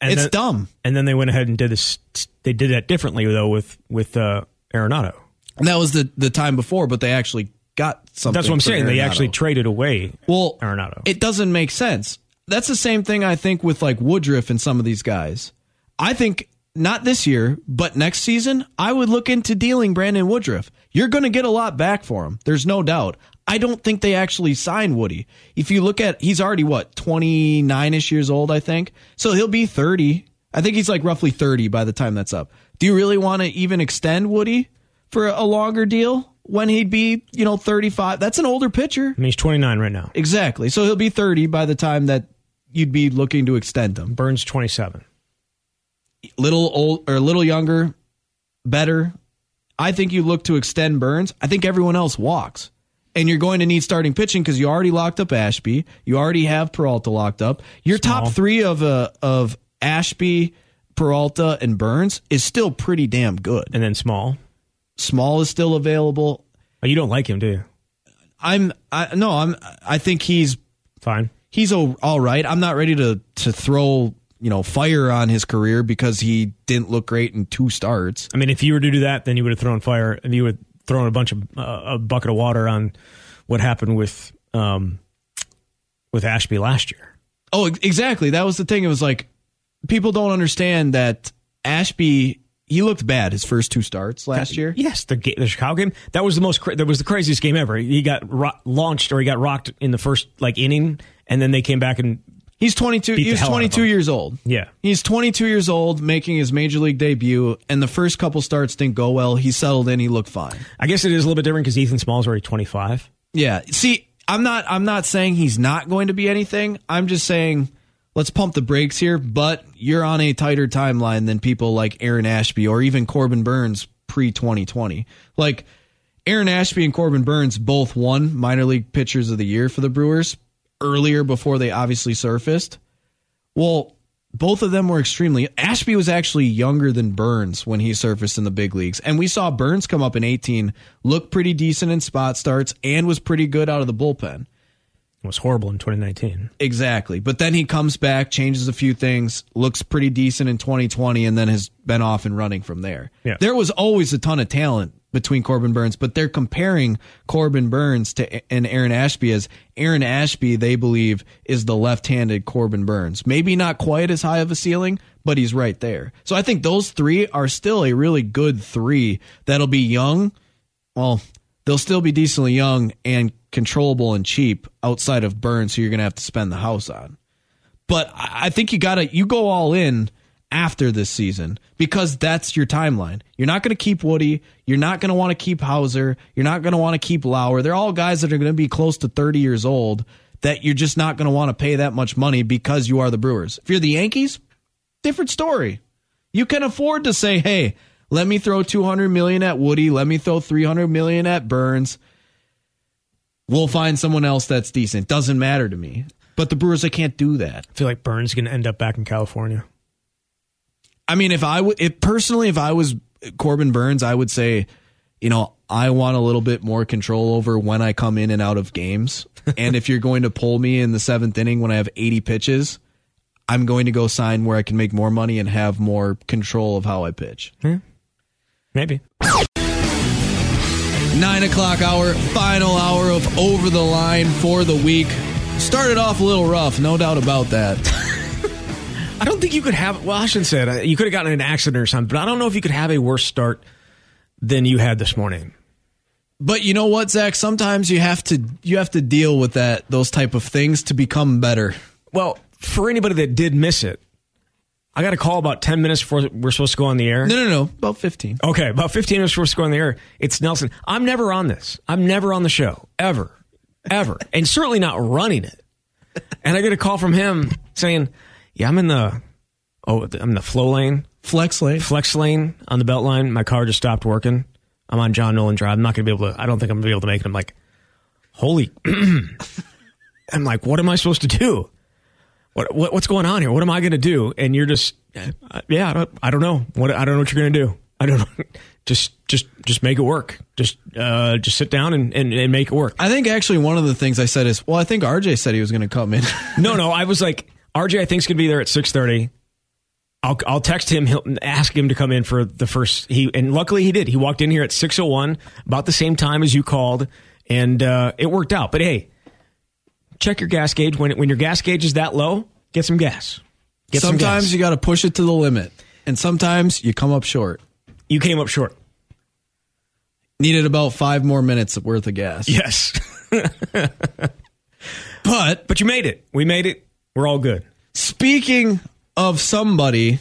It's dumb. And then they went ahead and did this. They did that differently, though, with Arenado. And that was the time before, but they actually got something. That's what I'm saying. Arenado. They actually traded away Arenado. It doesn't make sense. That's the same thing I think with like Woodruff and some of these guys. I think not this year, but next season, I would look into dealing Brandon Woodruff. You're going to get a lot back for him. There's no doubt. I don't think they actually signed Woody. If you look at, he's already 29-ish years old, I think. So he'll be 30. I think he's like roughly 30 by the time that's up. Do you really want to even extend Woody for a longer deal when he'd be, 35? That's an older pitcher. I mean, he's 29 right now. Exactly. So he'll be 30 by the time that you'd be looking to extend him. Burns 27. Little younger, better. I think you look to extend Burns. I think everyone else walks. And you're going to need starting pitching because you already locked up Ashby. You already have Peralta locked up. Your top three of Ashby, Peralta, and Burns is still pretty damn good. And then Small. Small is still available. Oh, you don't like him, do you? I think he's fine. He's all right. I'm not ready to throw fire on his career because he didn't look great in two starts. I mean, if you were to do that, then you would have thrown fire and you would. Throwing a bunch of a bucket of water on what happened with Ashby last year. Oh, exactly. That was the thing. It was like people don't understand that Ashby, he looked bad his first two starts last year. Yes, the Chicago game. That was the craziest game ever. He got rocked in the first inning, and then they came back and he's 22. He was 22 years old. Yeah, he's 22 years old, making his major league debut, and the first couple starts didn't go well. He settled in. He looked fine. I guess it is a little bit different because Ethan Small's already 25. Yeah. See, I'm not saying he's not going to be anything. I'm just saying, let's pump the brakes here, but you're on a tighter timeline than people like Aaron Ashby or even Corbin Burns pre-2020. Like, Aaron Ashby and Corbin Burns both won minor league pitchers of the year for the Brewers earlier before they obviously surfaced. Well, both of them were extremely... Ashby was actually younger than Burns when he surfaced in the big leagues, and we saw Burns come up in 18, look pretty decent in spot starts, and was pretty good out of the bullpen. Was horrible in 2019. Exactly. But then he comes back, changes a few things, looks pretty decent in 2020, and then has been off and running from there. Yeah. There was always a ton of talent between Corbin Burns, but they're comparing Corbin Burns and Aaron Ashby as Aaron Ashby, they believe, is the left-handed Corbin Burns. Maybe not quite as high of a ceiling, but he's right there. So I think those three are still a really good three that'll be young. Well, they'll still be decently young and controllable and cheap outside of Burns, who you're going to have to spend the house on. But I think you go all in after this season because that's your timeline. You're not going to keep Woody. You're not going to want to keep Hauser. You're not going to want to keep Lauer. They're all guys that are going to be close to 30 years old that you're just not going to want to pay that much money because you are the Brewers. If you're the Yankees, different story. You can afford to say, hey, let me throw $200 million at Woody. Let me throw $300 million at Burns. We'll find someone else that's decent. Doesn't matter to me. But the Brewers, they can't do that. I feel like Burns is going to end up back in California. I mean, if I was Corbin Burns, I would say, I want a little bit more control over when I come in and out of games. And if you're going to pull me in the seventh inning when I have 80 pitches, I'm going to go sign where I can make more money and have more control of how I pitch. Yeah. Maybe. 9 o'clock hour, final hour of Over the Line for the week. Started off a little rough, no doubt about that. I don't think you could have... Well, I shouldn't say it. You could have gotten in an accident or something, but I don't know if you could have a worse start than you had this morning. But you know what, Zach? Sometimes you have to deal with those type of things to become better. Well, for anybody that did miss it, I got a call about 10 minutes before we're supposed to go on the air. No. About 15. Okay, about 15 minutes before we're supposed to go on the air. It's Nelson. I'm never on this. I'm never on the show. Ever. And certainly not running it. And I get a call from him saying, yeah, I'm in the flow lane. Flex lane on the Beltline. My car just stopped working. I'm on John Nolan Drive. I don't think I'm going to be able to make it. I'm like, holy. I'm like, what am I supposed to do? What's going on here? What am I going to do? And you're just, yeah, I don't know. I don't know what you're going to do. I don't know. Just make it work. Just sit down and make it work. I think actually one of the things I said is, well, I think RJ said he was going to come in. No, I was like, RJ, I think is going to be there at 6:30. I'll text him. He'll ask him to come in for the first. And luckily he did. He walked in here at 6:01, about the same time as you called, and it worked out. But hey. Check your gas gauge. When your gas gauge is that low, get some gas. Sometimes you got to push it to the limit, and sometimes you come up short. You came up short. Needed about 5 more minutes worth of gas. Yes. But you made it. We made it. We're all good. Speaking of somebody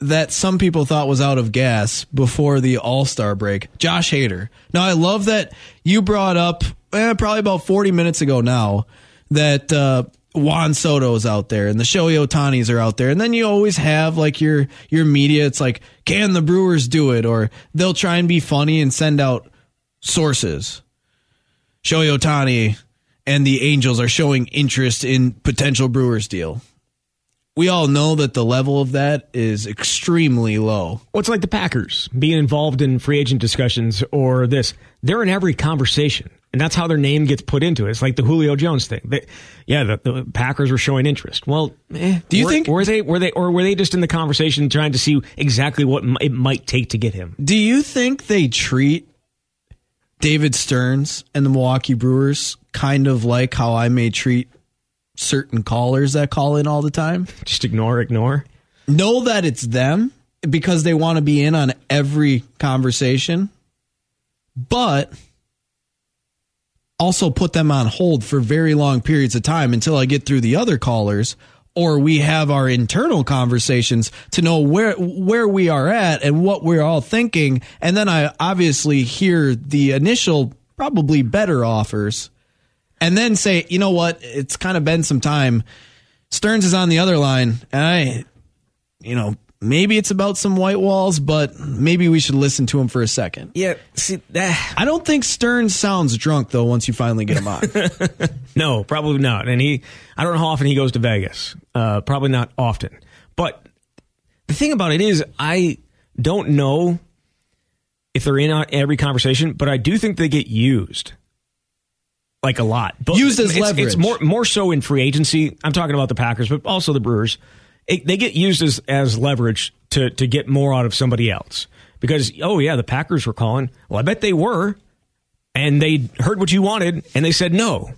that some people thought was out of gas before the All-Star break, Josh Hader. Now, I love that you brought up probably about 40 minutes ago now, that Juan Soto's out there and the Shohei Ohtani's are out there. And then you always have your media. It's like, can the Brewers do it? Or they'll try and be funny and send out sources. Shohei Ohtani and the Angels are showing interest in potential Brewers deal. We all know that the level of that is extremely low. Well, it's like the Packers being involved in free agent discussions or this. They're in every conversation. And that's how their name gets put into it. It's like the Julio Jones thing. The Packers were showing interest. Well, do you think were they just in the conversation trying to see exactly what it might take to get him? Do you think they treat David Stearns and the Milwaukee Brewers, kind of like how I may treat certain callers that call in all the time. Just ignore. Know that it's them because they want to be in on every conversation, but also put them on hold for very long periods of time until I get through the other callers or we have our internal conversations to know where we are at and what we're all thinking. And then I obviously hear the initial probably better offers and then say, you know what, it's kind of been some time. Stearns is on the other line. And maybe it's about some white walls, but maybe we should listen to him for a second. Yeah, see that. I don't think Stearns sounds drunk though. Once you finally get him on, no, probably not. And I don't know how often he goes to Vegas. Probably not often. But the thing about it is, I don't know if they're in on every conversation, but I do think they get used like a lot. But used as leverage. It's more so in free agency. I'm talking about the Packers, but also the Brewers. They get used as leverage to get more out of somebody else because, oh, yeah, the Packers were calling. Well, I bet they were, and they heard what you wanted, and they said no.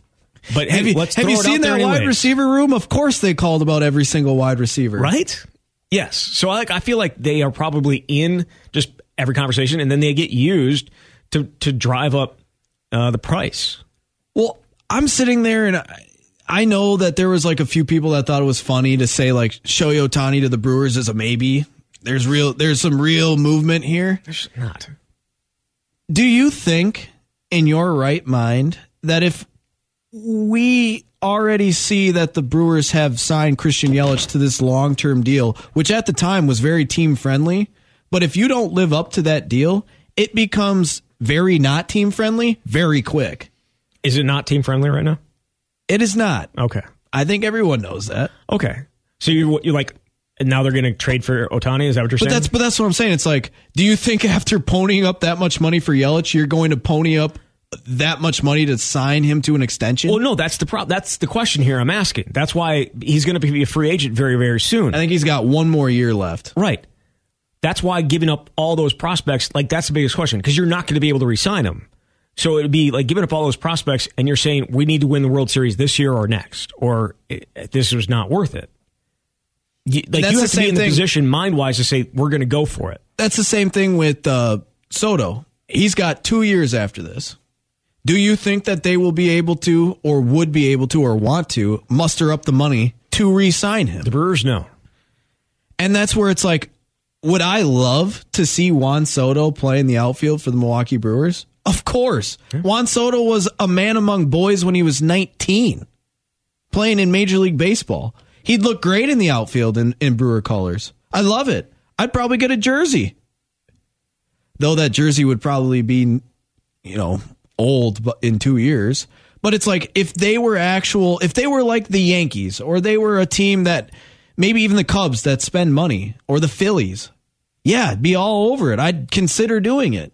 But hey, have you seen their wide receiver room? Of course they called about every single wide receiver. Right? Yes. So I feel like they are probably in just every conversation, and then they get used to drive up the price. Well, I'm sitting there, and I know that there was like a few people that thought it was funny to say like Shohei Ohtani to the Brewers is a maybe. There's some real movement here. There's not. Do you think in your right mind that if we already see that the Brewers have signed Christian Yelich to this long-term deal, which at the time was very team friendly, but if you don't live up to that deal, it becomes very not team friendly very quick. Is it not team friendly right now? It is not. Okay. I think everyone knows that. Okay. So you're like, and now they're going to trade for Ohtani? Is that what you're saying? But that's what I'm saying. It's like, do you think after ponying up that much money for Yelich, you're going to pony up that much money to sign him to an extension? Well, no, that's the problem. That's the question here I'm asking. That's why he's going to be a free agent very, very soon. I think he's got one more year left. Right. That's why giving up all those prospects, like that's the biggest question, because you're not going to be able to re-sign him. So it would be like giving up all those prospects and you're saying we need to win the World Series this year or next, or this was not worth it. Like you have to be in the position mind-wise to say we're going to go for it. That's the same thing with Soto. He's got 2 years after this. Do you think that they will be able to or would be able to or want to muster up the money to re-sign him? The Brewers, no. And that's where it's like, would I love to see Juan Soto play in the outfield for the Milwaukee Brewers? Of course. Juan Soto was a man among boys when he was 19, playing in Major League Baseball. He'd look great in the outfield in Brewer colors. I love it. I'd probably get a jersey. Though that jersey would probably be, old in 2 years. But it's like if they were like the Yankees or they were a team that maybe even the Cubs that spend money or the Phillies, yeah, I'd be all over it. I'd consider doing it.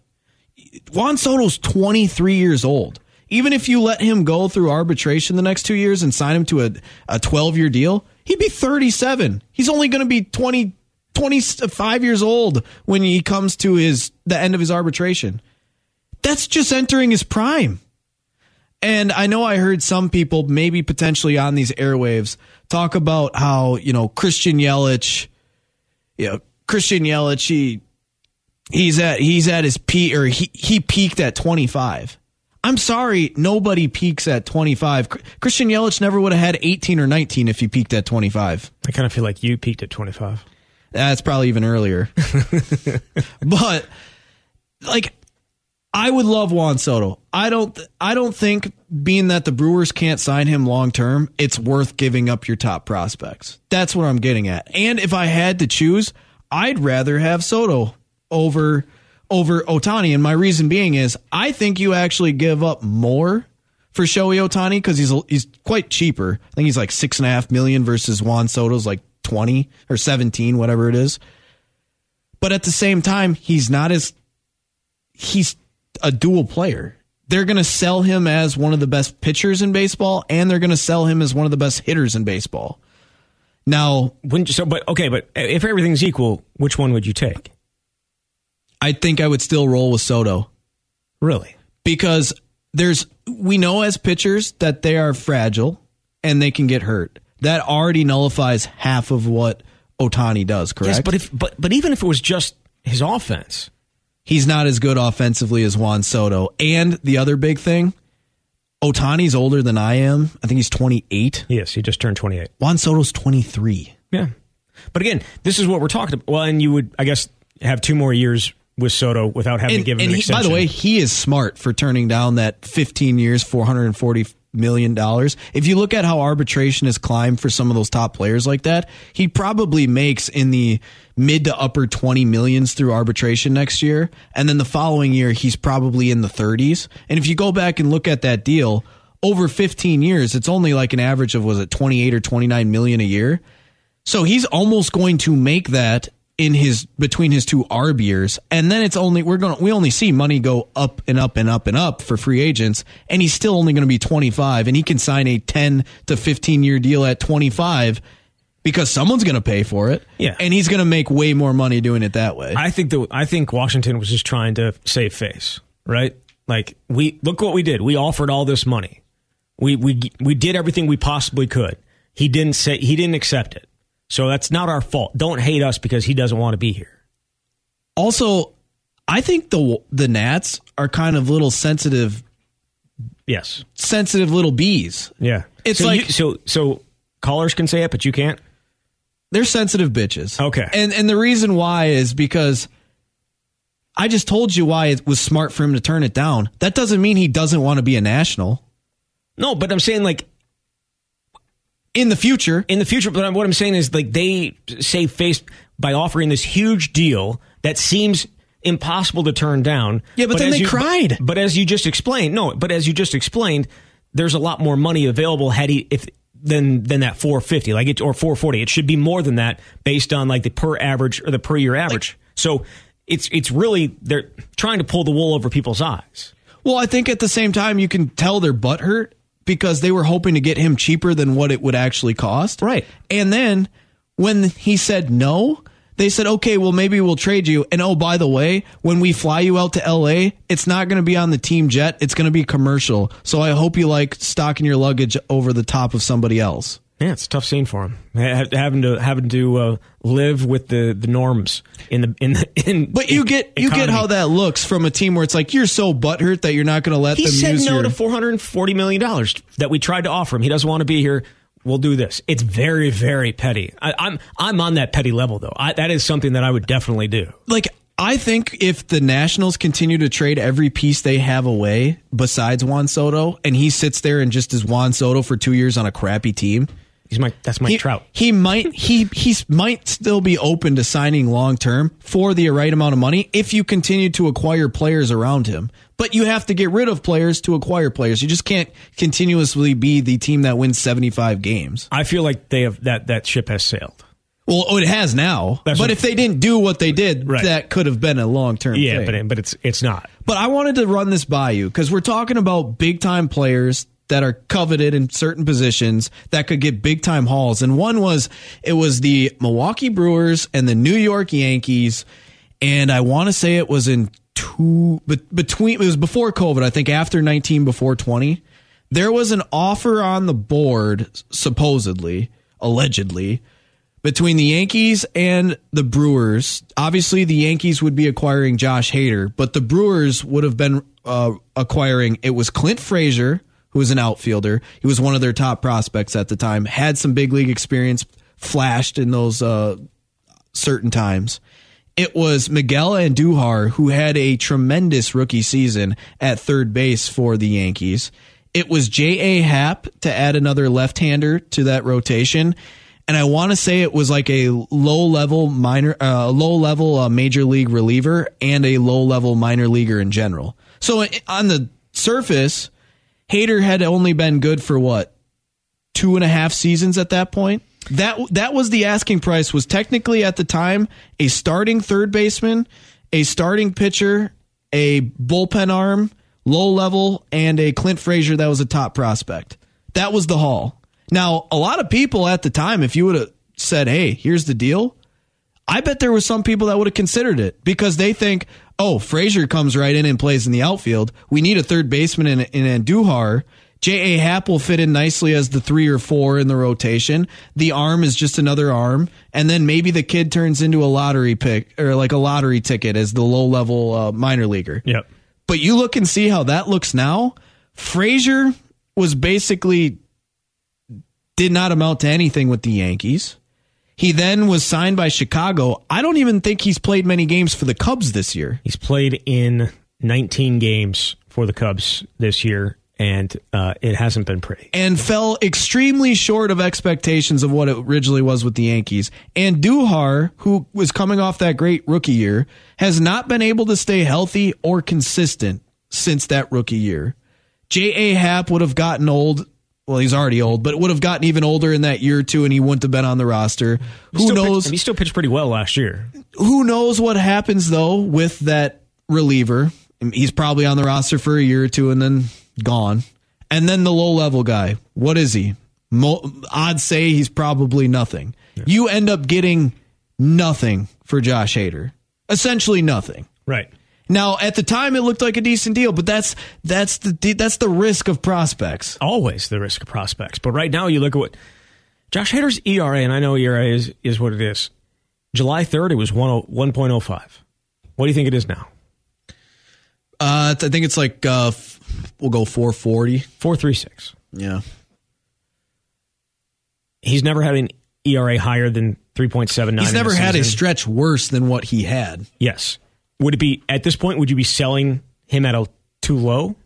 Juan Soto's 23 years old. Even if you let him go through arbitration the next 2 years and sign him to a 12-year deal, he'd be 37. He's only going to be 25 years old when he comes to the end of his arbitration. That's just entering his prime. And I know I heard some people maybe potentially on these airwaves talk about how, Christian Yelich, He's at his peak, or he peaked at 25. I'm sorry, nobody peaks at 25. Christian Yelich never would have had 18 or 19 if he peaked at 25. I kind of feel like you peaked at 25. That's probably even earlier. But I would love Juan Soto. I don't think, being that the Brewers can't sign him long term, it's worth giving up your top prospects. That's what I'm getting at. And if I had to choose, I'd rather have Soto over Ohtani, and my reason being is I think you actually give up more for Shohei Ohtani because he's quite cheaper. I think he's like $6.5 million versus Juan Soto's like 20 or 17, whatever it is. But at the same time, he's a dual player. They're going to sell him as one of the best pitchers in baseball, and they're going to sell him as one of the best hitters in baseball. Now, but if everything's equal, which one would you take? I think I would still roll with Soto. Really? because we know as pitchers that they are fragile and they can get hurt. That already nullifies half of what Ohtani does, correct? Yes, but even if it was just his offense, he's not as good offensively as Juan Soto. And the other big thing, Ohtani's older than I am. I think he's 28. Yes, he just turned 28. Juan Soto's 23. Yeah. But again, this is what we're talking about. Well, and you would, I guess, have two more years with Soto without having to give him an extension. By the way, he is smart for turning down that 15 years, $440 million. If you look at how arbitration has climbed for some of those top players like that, he probably makes in the mid to upper 20 millions through arbitration next year. And then the following year, he's probably in the 30s. And if you go back and look at that deal, over 15 years, it's only like an average of, was it 28 or 29 million a year? So he's almost going to make that in his between his two arb years, and then it's only we only see money go up and up and up and up for free agents, and he's still only going to be 25, and he can sign a 10 to 15 year deal at 25 because someone's going to pay for it, yeah, and he's going to make way more money doing it that way. I think Washington was just trying to save face, right? Like we look what we did. We offered all this money. We did everything we possibly could. He didn't accept it. So that's not our fault. Don't hate us because he doesn't want to be here. Also, I think the Nats are kind of little sensitive. Yes. Sensitive little bees. Yeah. It's so like so callers can say it, but you can't? They're sensitive bitches. Okay. And the reason why is because I just told you why it was smart for him to turn it down. That doesn't mean he doesn't want to be a National. No, but I'm saying like, In the future, but what I'm saying is like they save face by offering this huge deal that seems impossible to turn down. Yeah, but then they cried. But as you just explained, there's a lot more money available than that 450, like it or 440. It should be more than that based on like the per average or the per year average. Like, so it's really they're trying to pull the wool over people's eyes. Well, I think at the same time you can tell they're butthurt, because they were hoping to get him cheaper than what it would actually cost. Right. And then when he said no, they said, okay, well, maybe we'll trade you. And oh, by the way, when we fly you out to L.A., it's not going to be on the team jet. It's going to be commercial. So I hope you like stocking your luggage over the top of somebody else. Yeah, it's a tough scene for him. Having to live with the norms in. But you get how that looks from a team where it's like you're so butthurt that you're not going to let them use you. He said no to $440 million that we tried to offer him. He doesn't want to be here. We'll do this. It's very, very petty. I'm on that petty level though. That is something that I would definitely do. Like I think if the Nationals continue to trade every piece they have away besides Juan Soto, and he sits there and just is Juan Soto for 2 years on a crappy team. That's Mike Trout. He might still be open to signing long term for the right amount of money if you continue to acquire players around him. But you have to get rid of players to acquire players. You just can't continuously be the team that wins 75 games. I feel like they have that ship has sailed. Well, it has now. But if they didn't do what they did, right, that could have been a long term thing. Yeah, but it's not. But I wanted to run this by you because we're talking about big time players that are coveted in certain positions that could get big time hauls. And one was, it was the Milwaukee Brewers and the New York Yankees. And I want to say it was it was before COVID, I think after 19, before 20, there was an offer on the board, allegedly between the Yankees and the Brewers. Obviously the Yankees would be acquiring Josh Hader, but the Brewers would have been acquiring. It was Clint Frazier, who was an outfielder. He was one of their top prospects at the time, had some big league experience, flashed in those certain times. It was Miguel Andujar, who had a tremendous rookie season at third base for the Yankees. It was J.A. Happ to add another left-hander to that rotation. And I want to say it was like a low-level major league reliever and a low-level minor leaguer in general. So on the surface, Hader had only been good for what, 2.5 seasons at that point. That was the asking price. Was technically at the time a starting third baseman, a starting pitcher, a bullpen arm, low level, and a Clint Frazier that was a top prospect. That was the haul. Now, a lot of people at the time, if you would have said, "Hey, here's the deal," I bet there were some people that would have considered it because they think, oh, Frazier comes right in and plays in the outfield. We need a third baseman in Andujar. J.A. Happ will fit in nicely as the 3 or 4 in the rotation. The arm is just another arm. And then maybe the kid turns into a lottery pick or like a lottery ticket as the low-level minor leaguer. Yep. But you look and see how that looks now. Frazier was basically did not amount to anything with the Yankees. He then was signed by Chicago. I don't even think he's played many games for the Cubs this year. He's played in 19 games for the Cubs this year. And it hasn't been pretty. And fell extremely short of expectations of what it originally was with the Yankees. And Andujar, who was coming off that great rookie year, has not been able to stay healthy or consistent since that rookie year. J.A. Happ would have gotten old. Well, he's already old, but would have gotten even older in that year or two, and he wouldn't have been on the roster. Who knows? He still pitched pretty well last year. Who knows what happens, though, with that reliever. He's probably on the roster for a year or two, and then gone. And then the low-level guy, what is he? I'd say he's probably nothing. Yeah. You end up getting nothing for Josh Hader. Essentially nothing. Right. Now, at the time, it looked like a decent deal, but that's the risk of prospects. Always the risk of prospects. But right now, you look at what Josh Hader's ERA, and I know ERA is what it is. July 3rd, it was 1.05. What do you think it is now? I think it's like... we'll go 440. 436. Yeah. He's never had an ERA higher than 3.79. He's never had a stretch worse than what he had. Yes. Would it be at this point, would you be selling him at a too low?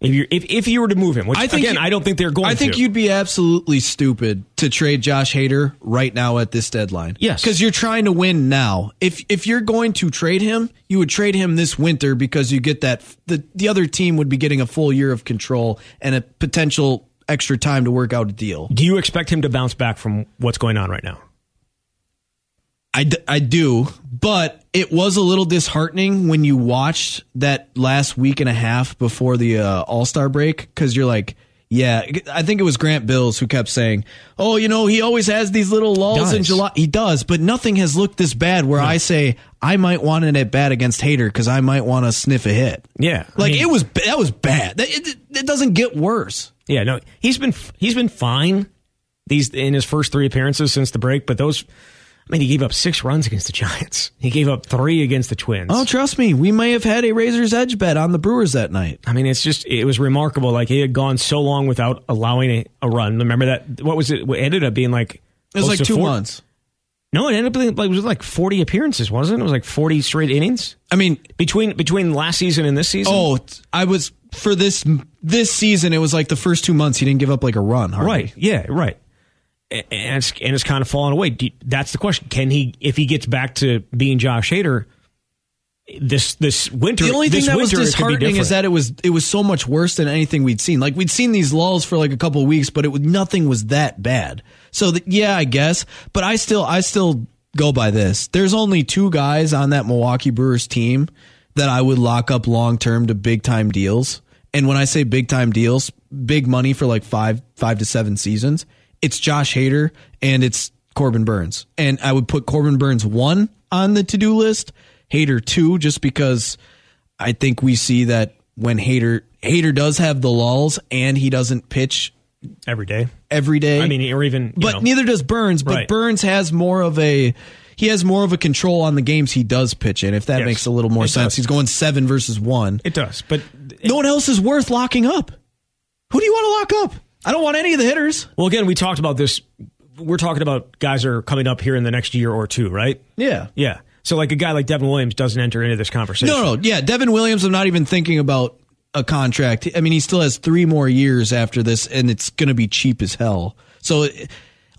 If you were to move him, which again, I don't think they're going to. I think you'd be absolutely stupid to trade Josh Hader right now at this deadline. Yes. Because you're trying to win now. If you're going to trade him, you would trade him this winter because you get that the other team would be getting a full year of control and a potential extra time to work out a deal. Do you expect him to bounce back from what's going on right now? I do, but it was a little disheartening when you watched that last week and a half before the All-Star break because you're like, yeah, I think it was Grant Bills who kept saying, oh, you know, he always has these little lulls in July. He does, but nothing has looked this bad where I say I might want an at-bat against Hader because I might want to sniff a hit. Yeah. Like, that was bad. It doesn't get worse. Yeah, no, he's been fine in his first 3 appearances since the break, but those... I mean, he gave up 6 runs against the Giants. He gave up 3 against the Twins. Oh, trust me. We may have had a Razor's Edge bet on the Brewers that night. I mean, it was remarkable. Like, he had gone so long without allowing a run. Remember that? What was it? It ended up being like... It was like 2 months. No, it ended up being like, it was like 40 appearances, wasn't it? It was like 40 straight innings. I mean... Between last season and this season? Oh, I was... For this season, it was like the first 2 months he didn't give up like a run. Hardly. Right. Yeah, right. And it's kind of fallen away. That's the question. Can he, if he gets back to being Josh Hader this winter? The only thing that was disheartening is that it was so much worse than anything we'd seen. Like, we'd seen these lulls for like a couple of weeks, but nothing was that bad. So yeah, I guess. But I still go by this. There's only 2 guys on that Milwaukee Brewers team that I would lock up long term to big time deals. And when I say big time deals, big money for like five to 7 seasons. It's Josh Hader and it's Corbin Burnes. And I would put Corbin Burnes 1 on the to-do list, Hader 2, just because I think we see that when Hader does have the lulls and he doesn't pitch every day. I mean, or even, but neither does Burnes. But right. Burnes has more of a control on the games he does pitch in. If that makes a little more sense, he's going 7 versus 1. It does, but no one else is worth locking up. Who do you want to lock up? I don't want any of the hitters. Well, again, we talked about this. We're talking about guys that are coming up here in the next year or 2, right? Yeah. Yeah. So like a guy like Devin Williams doesn't enter into this conversation. No. Yeah. Devin Williams, I'm not even thinking about a contract. I mean, he still has 3 more years after this, and it's going to be cheap as hell. So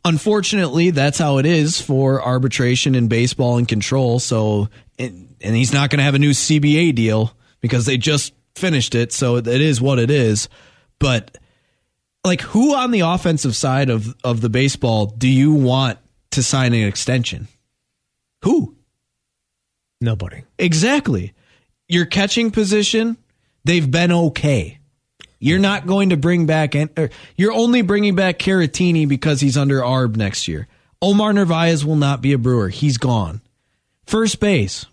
unfortunately, that's how it is for arbitration in baseball and control. So, and he's not going to have a new CBA deal because they just finished it. So it is what it is. But... like, who on the offensive side of the baseball do you want to sign an extension? Who? Nobody. Exactly. Your catching position, they've been okay. You're not going to bring back... you're only bringing back Caratini because he's under ARB next year. Omar Narvaez will not be a Brewer. He's gone. First base.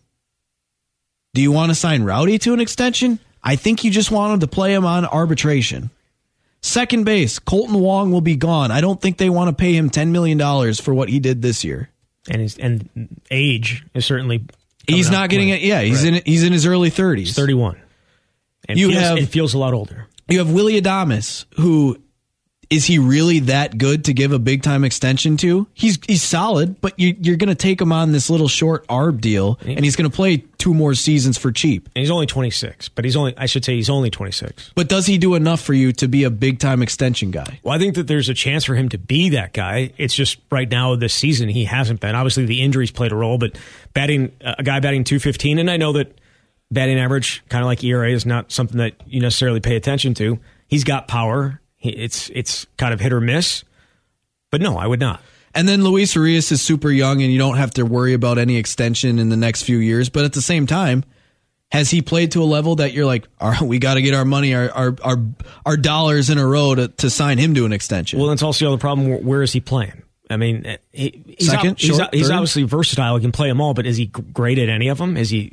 Do you want to sign Rowdy to an extension? I think you just want him to play him on arbitration. Second base, Colton Wong will be gone. I don't think they want to pay him $10 million for what he did this year. And age is certainly... He's not getting it. Yeah, he's in his early 30s. He's 31. And feels a lot older. You have Willy Adames, who... Is he really that good to give a big-time extension to? He's solid, but you're going to take him on this little short arb deal, and he's going to play two more seasons for cheap. And he's only 26, but he's only 26. But does he do enough for you to be a big-time extension guy? Well, I think that there's a chance for him to be that guy. It's just right now this season he hasn't been. Obviously, the injuries played a role, but a guy batting .215, and I know that batting average, kind of like ERA, is not something that you necessarily pay attention to. He's got power. It's kind of hit or miss, but no, I would not. And then Luis Urias is super young, and you don't have to worry about any extension in the next few years. But at the same time, has he played to a level that you're like, all right, we got to get our money, our dollars in a row to sign him to an extension? Well, that's also the problem. Where is he playing? I mean, he's obviously versatile. He can play them all, but is he great at any of them? Is he?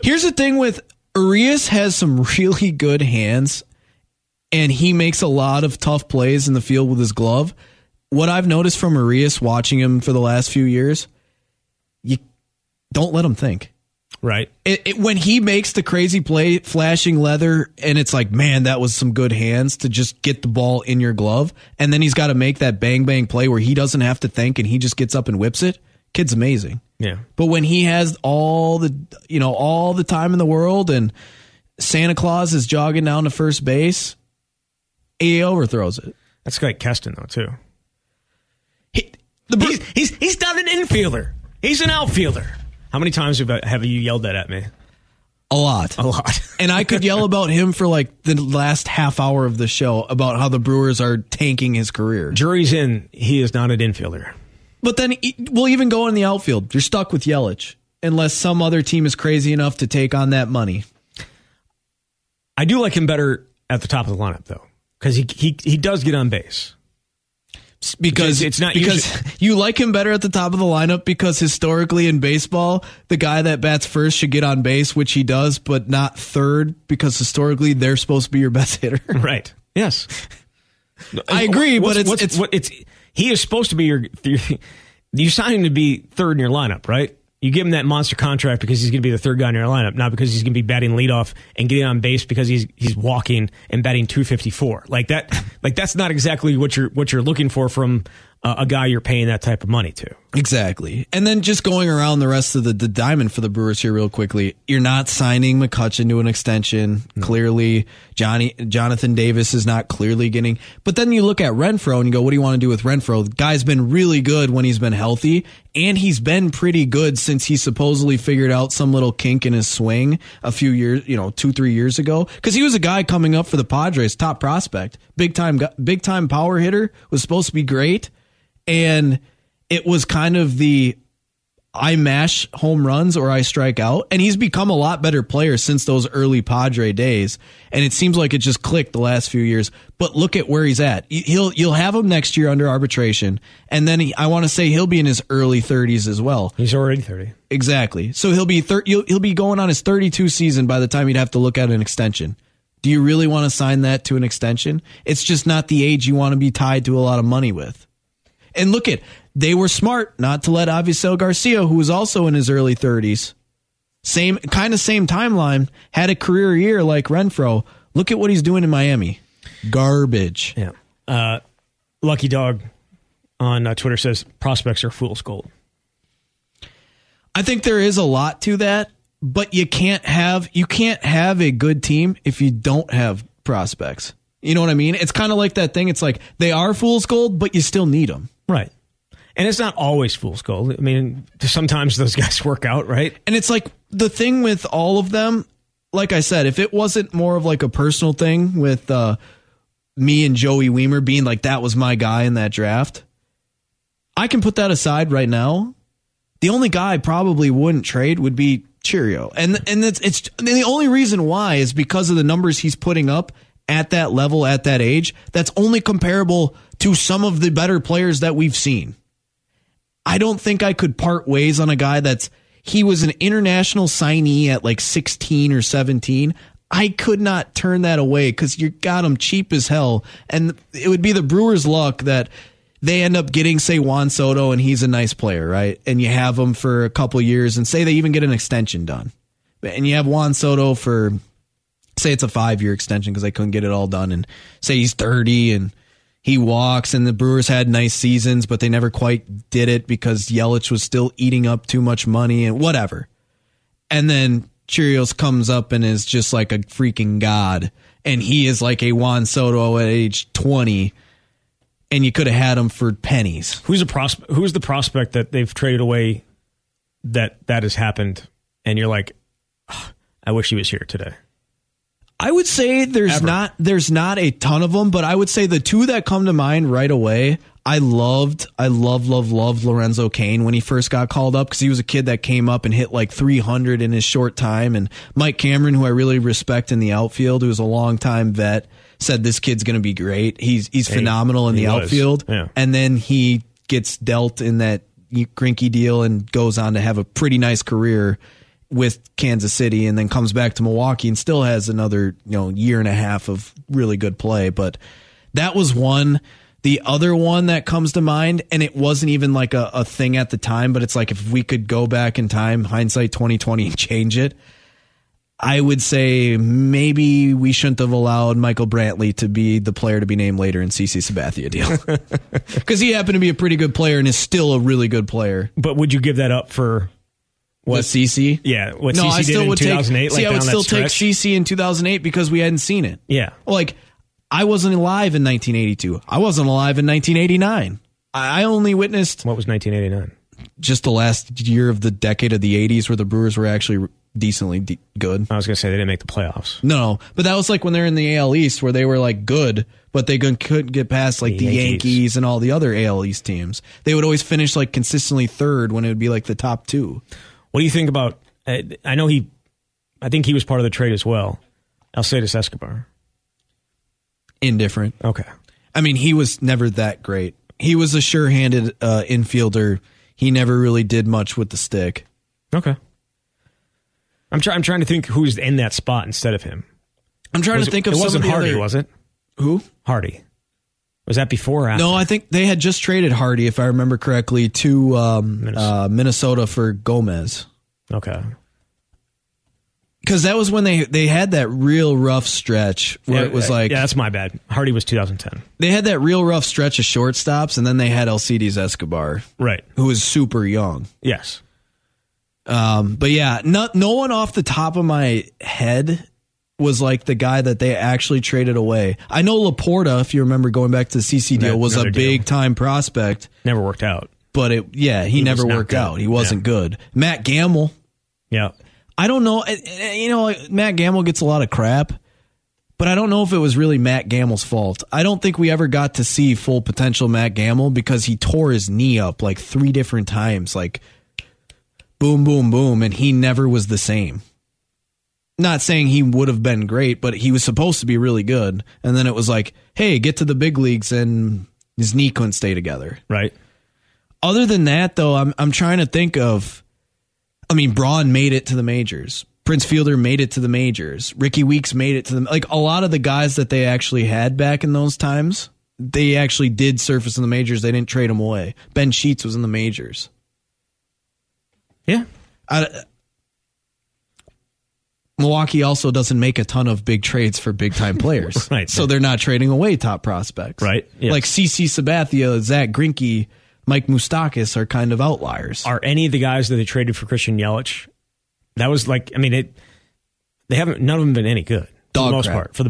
Here's the thing with Urias, has some really good hands. And he makes a lot of tough plays in the field with his glove. What I've noticed from Urias, watching him for the last few years, you don't let him think. Right. When he makes the crazy play, flashing leather, and it's like, man, that was some good hands to just get the ball in your glove. And then he's got to make that bang play where he doesn't have to think and he just gets up and whips it. Kid's amazing. Yeah. But when he has all the time in the world and Santa Claus is jogging down to first base, he overthrows it. That's like Keston, though, too. He's not an infielder. He's an outfielder. How many times have you yelled that at me? A lot. And I could yell about him for like the last half hour of the show about how the Brewers are tanking his career. Jury's in. He is not an infielder. But then we'll even go in the outfield. You're stuck with Yelich unless some other team is crazy enough to take on that money. I do like him better at the top of the lineup, though. Because he does get on base. You like him better at the top of the lineup because historically in baseball, the guy that bats first should get on base, which he does, but not third, because historically they're supposed to be your best hitter. Right. Yes. I agree, he is supposed to be you sign him to be third in your lineup, right? You give him that monster contract because he's going to be the third guy in your lineup, not because he's going to be batting leadoff and getting on base because he's walking and batting .254. That's not exactly what you're looking for from a guy you're paying that type of money to. Exactly. And then just going around the rest of the diamond for the Brewers here real quickly, you're not signing McCutchen to an extension. Mm-hmm. Clearly, Jonathan Davis is not clearly getting. But then you look at Renfroe and you go, what do you want to do with Renfroe? The guy's been really good when he's been healthy. And he's been pretty good since he supposedly figured out some little kink in his swing a few years, 2-3 years ago. Because he was a guy coming up for the Padres, top prospect, big time power hitter, was supposed to be great, and it was kind of the I mash home runs or I strike out, and he's become a lot better player since those early Padre days, and it seems like it just clicked the last few years. But look at where he's at. You'll have him next year under arbitration, and then I want to say he'll be in his early 30s as well. He's already 30. Exactly. So he'll be going on his 32 season by the time you'd have to look at an extension. Do you really want to sign that to an extension? It's just not the age you want to be tied to a lot of money with. And look at, they were smart not to let Avisel Garcia, who was also in his early 30s, same timeline, had a career year like Renfroe. Look at what he's doing in Miami. Garbage. Yeah. Lucky Dog on Twitter says, prospects are fool's gold. I think there is a lot to that, but you can't have a good team if you don't have prospects. You know what I mean? It's kind of like that thing. It's like they are fool's gold, but you still need them. Right. And it's not always fool's gold. I mean, sometimes those guys work out, right? And it's like the thing with all of them, like I said, if it wasn't more of like a personal thing with me and Joey Weimer being like, that was my guy in that draft, I can put that aside right now. The only guy I probably wouldn't trade would be Cheerio. And the only reason why is because of the numbers he's putting up at that level, at that age, that's only comparable to some of the better players that we've seen. I don't think I could part ways on a guy that's, he was an international signee at like 16 or 17. I could not turn that away because you got him cheap as hell. And it would be the Brewers' luck that they end up getting, say, Juan Soto, and he's a nice player, right? And you have him for a couple years, and say they even get an extension done. And you have Juan Soto for, say it's a 5-year extension because they couldn't get it all done, and say he's 30 and he walks, and the Brewers had nice seasons, but they never quite did it because Yelich was still eating up too much money and whatever. And then Cheerios comes up and is just like a freaking god, and he is like a Juan Soto at age 20, and you could have had him for pennies. Who's the prospect that they've traded away that has happened, and you're like, oh, I wish he was here today? I would say there's not a ton of them, but I would say the two that come to mind right away, I loved Lorenzo Cain when he first got called up because he was a kid that came up and hit like 300 in his short time. And Mike Cameron, who I really respect in the outfield, who's a longtime vet, said this kid's going to be great. He's phenomenal in the outfield. Yeah. And then he gets dealt in that Greinke deal and goes on to have a pretty nice career with Kansas City, and then comes back to Milwaukee and still has another year and a half of really good play. But that was one. The other one that comes to mind, and it wasn't even like a thing at the time, but it's like if we could go back in time, hindsight 2020, and change it, I would say maybe we shouldn't have allowed Michael Brantley to be the player to be named later in CeCe Sabathia deal. Because he happened to be a pretty good player and is still a really good player. But would you give that up for what CeCe? Yeah, what no, CeCe I still did would in 2008. Take, like see, I would still take CeCe in 2008 because we hadn't seen it. Yeah. Like, I wasn't alive in 1982. I wasn't alive in 1989. I only witnessed... What was 1989? Just the last year of the decade of the 80s where the Brewers were actually decently good. I was going to say they didn't make the playoffs. No, but that was like when they were in the AL East where they were like good, but they couldn't get past like the Yankees and all the other AL East teams. They would always finish like consistently third when it would be like the top two. What do you think about... I think he was part of the trade as well. Alcides Escobar. Indifferent. Okay. I mean, he was never that great. He was a sure-handed infielder. He never really did much with the stick. Okay. I'm trying to think who's in that spot instead of him. I'm trying to think of somebody. It wasn't Hardy, was it? Who? Hardy. Was that before or after? No, I think they had just traded Hardy, if I remember correctly, to Minnesota for Gomez. Okay. Because that was when they had that real rough stretch where it was like... Yeah, that's my bad. Hardy was 2010. They had that real rough stretch of shortstops, and then they had Alcides Escobar. Right. Who was super young. Yes. But yeah, no one off the top of my head was like the guy that they actually traded away. I know LaPorta, if you remember going back to the CC deal, was a big-time prospect. Never worked out. But he never worked out. He wasn't good. Matt Gamble. Yeah. I don't know. Matt Gamble gets a lot of crap, but I don't know if it was really Matt Gamble's fault. I don't think we ever got to see full potential Matt Gamble because he tore his knee up like 3 different times, like boom, boom, boom, and he never was the same. Not saying he would have been great, but he was supposed to be really good. And then it was like, hey, get to the big leagues, and his knee couldn't stay together. Right. Other than that, though, I'm trying to think of... I mean, Braun made it to the majors. Prince Fielder made it to the majors. Ricky Weeks made it to the... Like, a lot of the guys that they actually had back in those times, they actually did surface in the majors. They didn't trade them away. Ben Sheets was in the majors. Yeah. Milwaukee also doesn't make a ton of big trades for big-time players. Right. So they're not trading away top prospects. Right. Yes. Like CeCe Sabathia, Zach Greinke... Mike Moustakas are kind of outliers. Are any of the guys that they traded for Christian Yelich? That was like, I mean, they haven't, none of them been any good. For the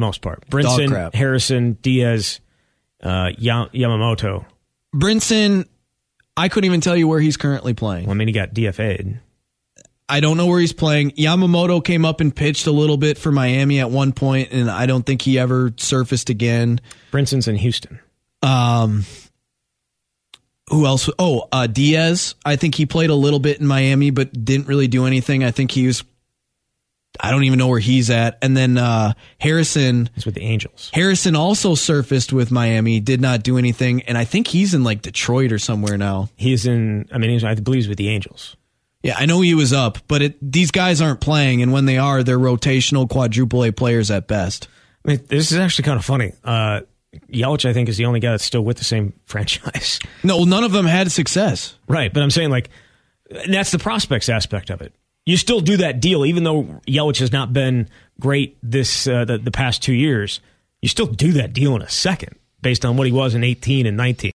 most part. Brinson, Harrison, Diaz, Yamamoto. Brinson, I couldn't even tell you where he's currently playing. Well, I mean, he got DFA'd. I don't know where he's playing. Yamamoto came up and pitched a little bit for Miami at one point, and I don't think he ever surfaced again. Brinson's in Houston. Who else? Oh, Diaz. I think he played a little bit in Miami, but didn't really do anything. I think he was I don't even know where he's at. And then Harrison. He's with the Angels. Harrison also surfaced with Miami, did not do anything. And I think he's in like Detroit or somewhere now. I believe he's with the Angels. Yeah, I know he was up, but these guys aren't playing. And when they are, they're rotational quadruple A players at best. I mean, this is actually kind of funny. Yelich, I think, is the only guy that's still with the same franchise. No, none of them had success. Right, but I'm saying, like, that's the prospects aspect of it. You still do that deal, even though Yelich has not been great this the past 2 years. You still do that deal in a second, based on what he was in 18 and 19.